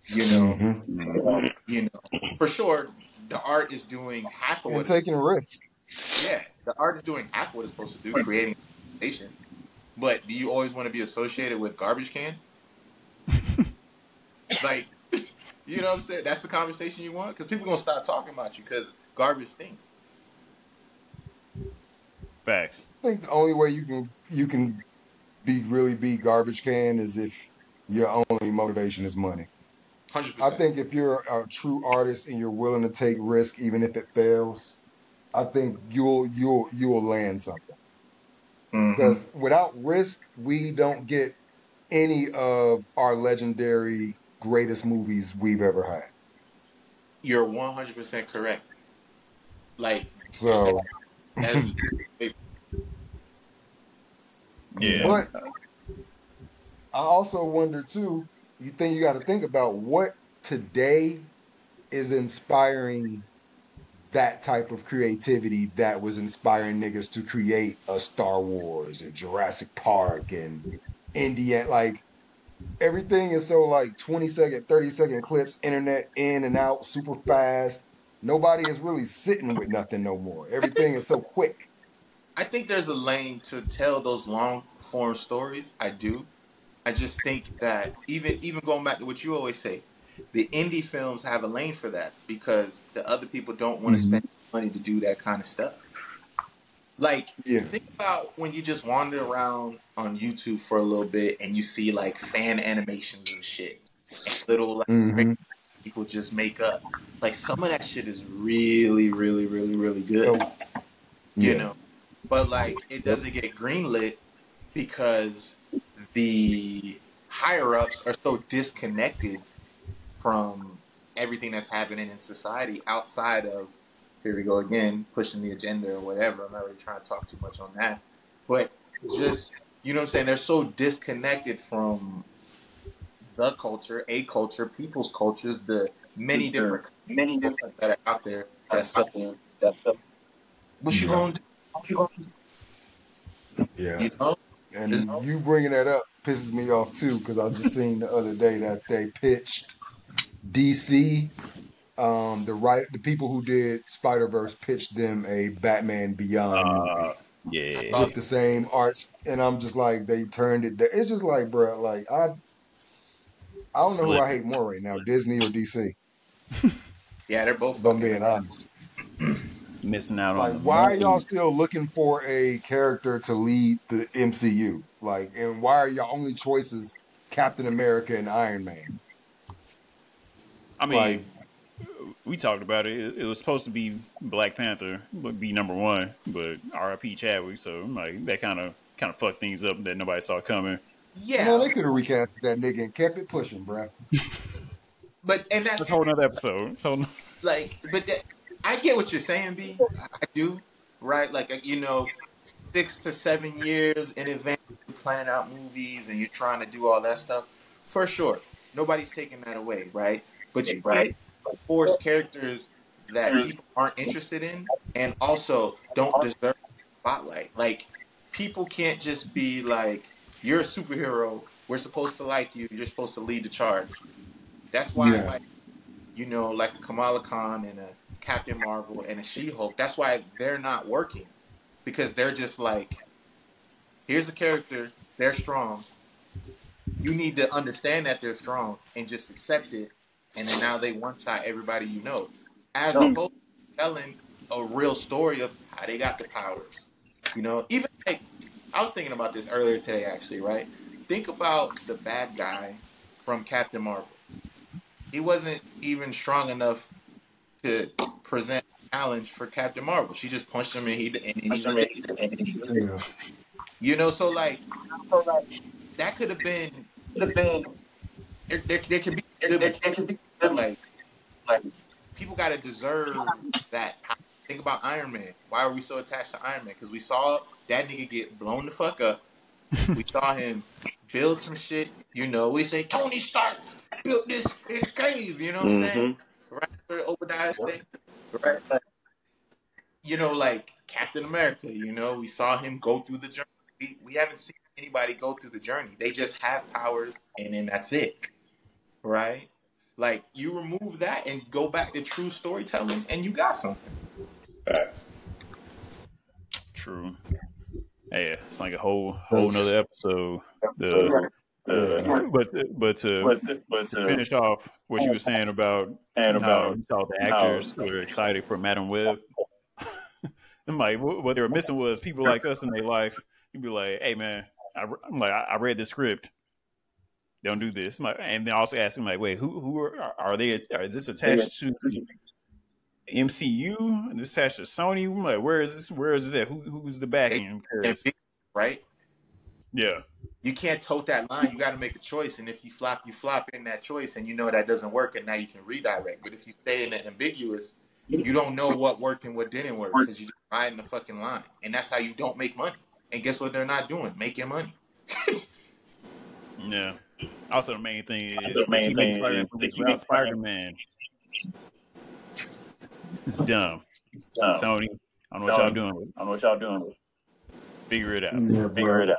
You know, mm-hmm. you know, for sure, the art is doing half of what it's taking a risk. Yeah, the art is doing half what it's supposed to do, creating a conversation. But do you always want to be associated with garbage can? Like, you know what I'm saying? That's the conversation you want, because people gonna stop talking about you because garbage stinks. Facts. I think the only way you can you can be really be garbage can is if your only motivation is money. one hundred percent. I think if you're a true artist and you're willing to take risk, even if it fails, I think you'll you'll you'll land something. Mm-hmm. Because without risk, we don't get any of our legendary greatest movies we've ever had. You're one hundred percent correct. Like so. That's yeah. But I also wonder too, you think you got to think about what today is inspiring that type of creativity that was inspiring niggas to create a Star Wars and Jurassic Park and Indiana. Like everything is so like twenty second, thirty second clips, internet in and out, super fast. Nobody is really sitting with nothing no more. Everything is so quick. I think there's a lane to tell those long form stories. I do. I just think that even even going back to what you always say, the indie films have a lane for that because the other people don't want to mm-hmm. spend money to do that kind of stuff. Like, yeah. think about when you just wander around on YouTube for a little bit and you see like fan animations and shit, and little like. Mm-hmm. people just make up. Like, some of that shit is really, really, really, really good. Yeah. You know? But, like, it doesn't get greenlit because the higher-ups are so disconnected from everything that's happening in society outside of, here we go again, pushing the agenda or whatever. I'm not really trying to talk too much on that. But just, you know what I'm saying? They're so disconnected from the culture, a culture, people's cultures, the many different, many different that are out there. That's something. That's something. What you gonna do? What you gonna do? Yeah. You know? And you, know? you bringing that up pisses me off too, because I just seen the other day that they pitched D C, um, the right, the people who did Spider-Verse pitched them a Batman Beyond uh, movie. Yeah. With the same arts, and I'm just like, they turned it. It's just like, bro, like I. I don't know Slip. who I hate more right now, Disney or D C. Yeah, they're both. If I'm being honest. Missing out like, on. Like, why movie. Are y'all still looking for a character to lead the M C U? Like, and why are y'all only choices Captain America and Iron Man? I mean, like, we talked about it. It was supposed to be Black Panther, would be number one, but R I P Chadwick. So like that kind of kind of fucked things up that nobody saw coming. Yeah, well, they could have recast that nigga and kept it pushing, bro. But and that's a whole nother episode. So like, but that, I get what you're saying, B. I do, right? Like, you know, six to seven years in advance, you're planning out movies and you're trying to do all that stuff for sure. Nobody's taking that away, right? But you right force characters that people aren't interested in and also don't deserve the spotlight. Like, people can't just be like, you're a superhero. We're supposed to like you. You're supposed to lead the charge. That's why, yeah. like, you know, like a Kamala Khan and a Captain Marvel and a She-Hulk, that's why they're not working. Because they're just like, here's the character. They're strong. you need to understand that they're strong and just accept it. And then now they one-shot everybody you know. As mm. opposed to telling a real story of how they got the powers. You know, even like, I was thinking about this earlier today, actually, right? Think about the bad guy from Captain Marvel. He wasn't even strong enough to present a challenge for Captain Marvel. She just punched him and he... And he, and he yeah. You know, so like, that could have been... Could have been... There, there, there could be... There, there, there could be like, like, people got to deserve that. Think about Iron Man. Why are we so attached to Iron Man? Because we saw that nigga get blown the fuck up. We saw him build some shit. You know, we say, Tony Stark built this big cave. You know what mm-hmm. I'm saying? Right for Obadiah's thing. Right. You know, like Captain America, you know, we saw him go through the journey. We, we haven't seen anybody go through the journey. They just have powers and then that's it. Right? Like, you remove that and go back to true storytelling and you got something. Facts. True. Hey, it's like a whole whole nother episode. The, uh, but to, but to, but to finish off what you were saying about and about how the actors how, were excited for Madame Web. I'm like, what they were missing was people like us in their life. You'd be like, hey man, I, I'm like, I read the script. They don't do this. Like, and then also asking like, wait, who who are, are they? Are, is this attached to M C U? And this attached to Sony? I'm like, where is this? Where is this at? Who who's the back end? Right? Yeah. You can't tote that line. You got to make a choice. And if you flop, you flop in that choice, and you know that doesn't work. And now you can redirect. But if you stay in the ambiguous, you don't know what worked and what didn't work because you're just riding the fucking line. And that's how you don't make money. And guess what? They're not doing making money. Yeah. Also, the main thing is the main thing is without Spider-Man. It's dumb. dumb. Sony, I don't know Sony. what y'all doing with it. I don't know what y'all doing with it. Figure it out. Yeah, Figure bro. it out.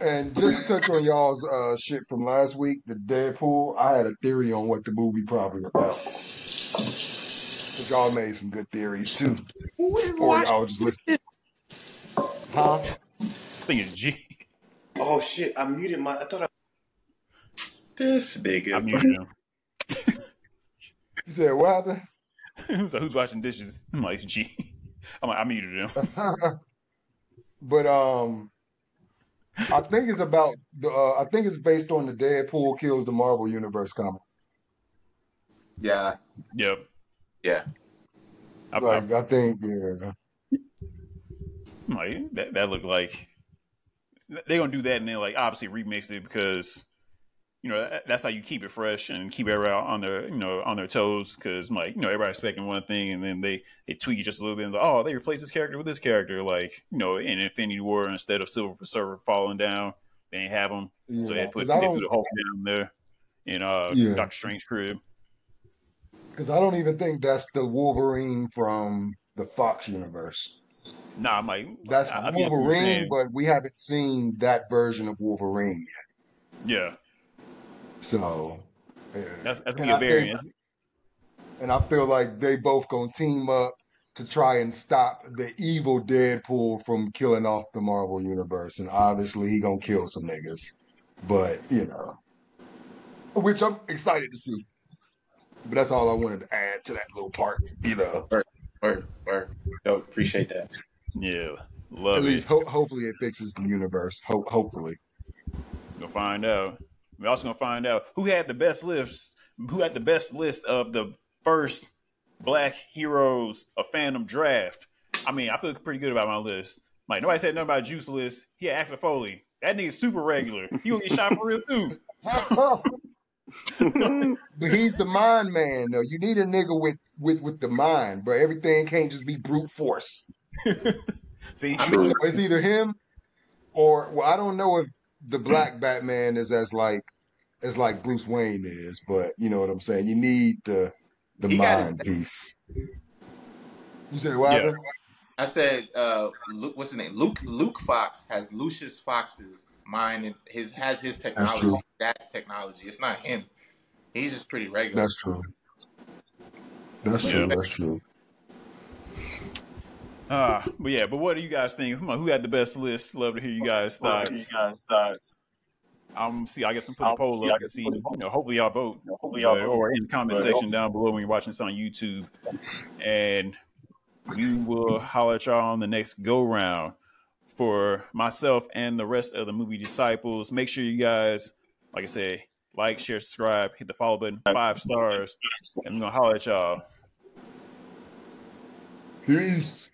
And just to touch on y'all's uh, shit from last week, the Deadpool, I had a theory on what the movie probably about. But y'all made some good theories, too. Who is or y'all just listening. Huh? I think it's G. Oh shit! I muted my. I thought I. This nigga. I muted him. You said what happened? So who's washing dishes? I'm like, gee. I'm like, I muted him. But um, I think it's about the. Uh, I think it's based on the Deadpool Kills the Marvel Universe comic. Yeah. Yep. Yeah. I, like, I, I think yeah. Like that. That looked like. They're going to do that and then, like, obviously remix it because, you know, that's how you keep it fresh and keep everybody on their, you know, on their toes because, like, you know, everybody's expecting one thing and then they, they tweak it just a little bit and, like, oh, they replaced this character with this character, like, you know, in Infinity War instead of Silver Surfer falling down, they didn't have him. Yeah, so they put they put the Hulk down there in uh, yeah. Doctor Strange's crib. Because I don't even think that's the Wolverine from the Fox universe. No, nah, I'm like that's I, Wolverine, I but we haven't seen that version of Wolverine yet. Yeah. So yeah. that's that's gonna be a variant. And I feel like they both gonna team up to try and stop the evil Deadpool from killing off the Marvel universe. And obviously he gonna kill some niggas. But you know. Which I'm excited to see. But that's all I wanted to add to that little part, you know. Or, or, or, no, appreciate that. Yeah, love it. At least, ho- hopefully, it fixes the universe. Ho- hopefully, we'll find out. We're also gonna find out who had the best lists. Who had the best list of the first Black heroes of fandom draft? I mean, I feel pretty good about my list. Like nobody said nothing about Juice list. He had Axel Foley. That nigga's super regular. He gonna get shot for real too. So. But he's the mind man, though. You need a nigga with with with the mind, bro. Everything can't just be brute force. See, I mean, so it's either him or well, I don't know if the Black Batman is as like as like Bruce Wayne is, but you know what I'm saying. You need the the he mind piece. You said why? Yeah. I said, uh, Luke, what's his name? Luke Luke Fox has Lucius Fox's mind and his has his technology. That's, That's technology. It's not him. He's just pretty regular. That's true. That's but true. That's true. Uh, but yeah, but what do you guys think? Who had the best list? Love to hear you guys' thoughts. You guys' thoughts. I'm see. I guess I'm putting a poll up to see. You know, hopefully y'all vote, you know, hopefully y'all vote, or in the comment section down below when you're watching this on YouTube, and we will holler at y'all on the next go round. For myself and the rest of the Movie Disciples, make sure you guys, like I said, like, share, subscribe, hit the follow button, five stars, and I'm gonna holler at y'all. Peace.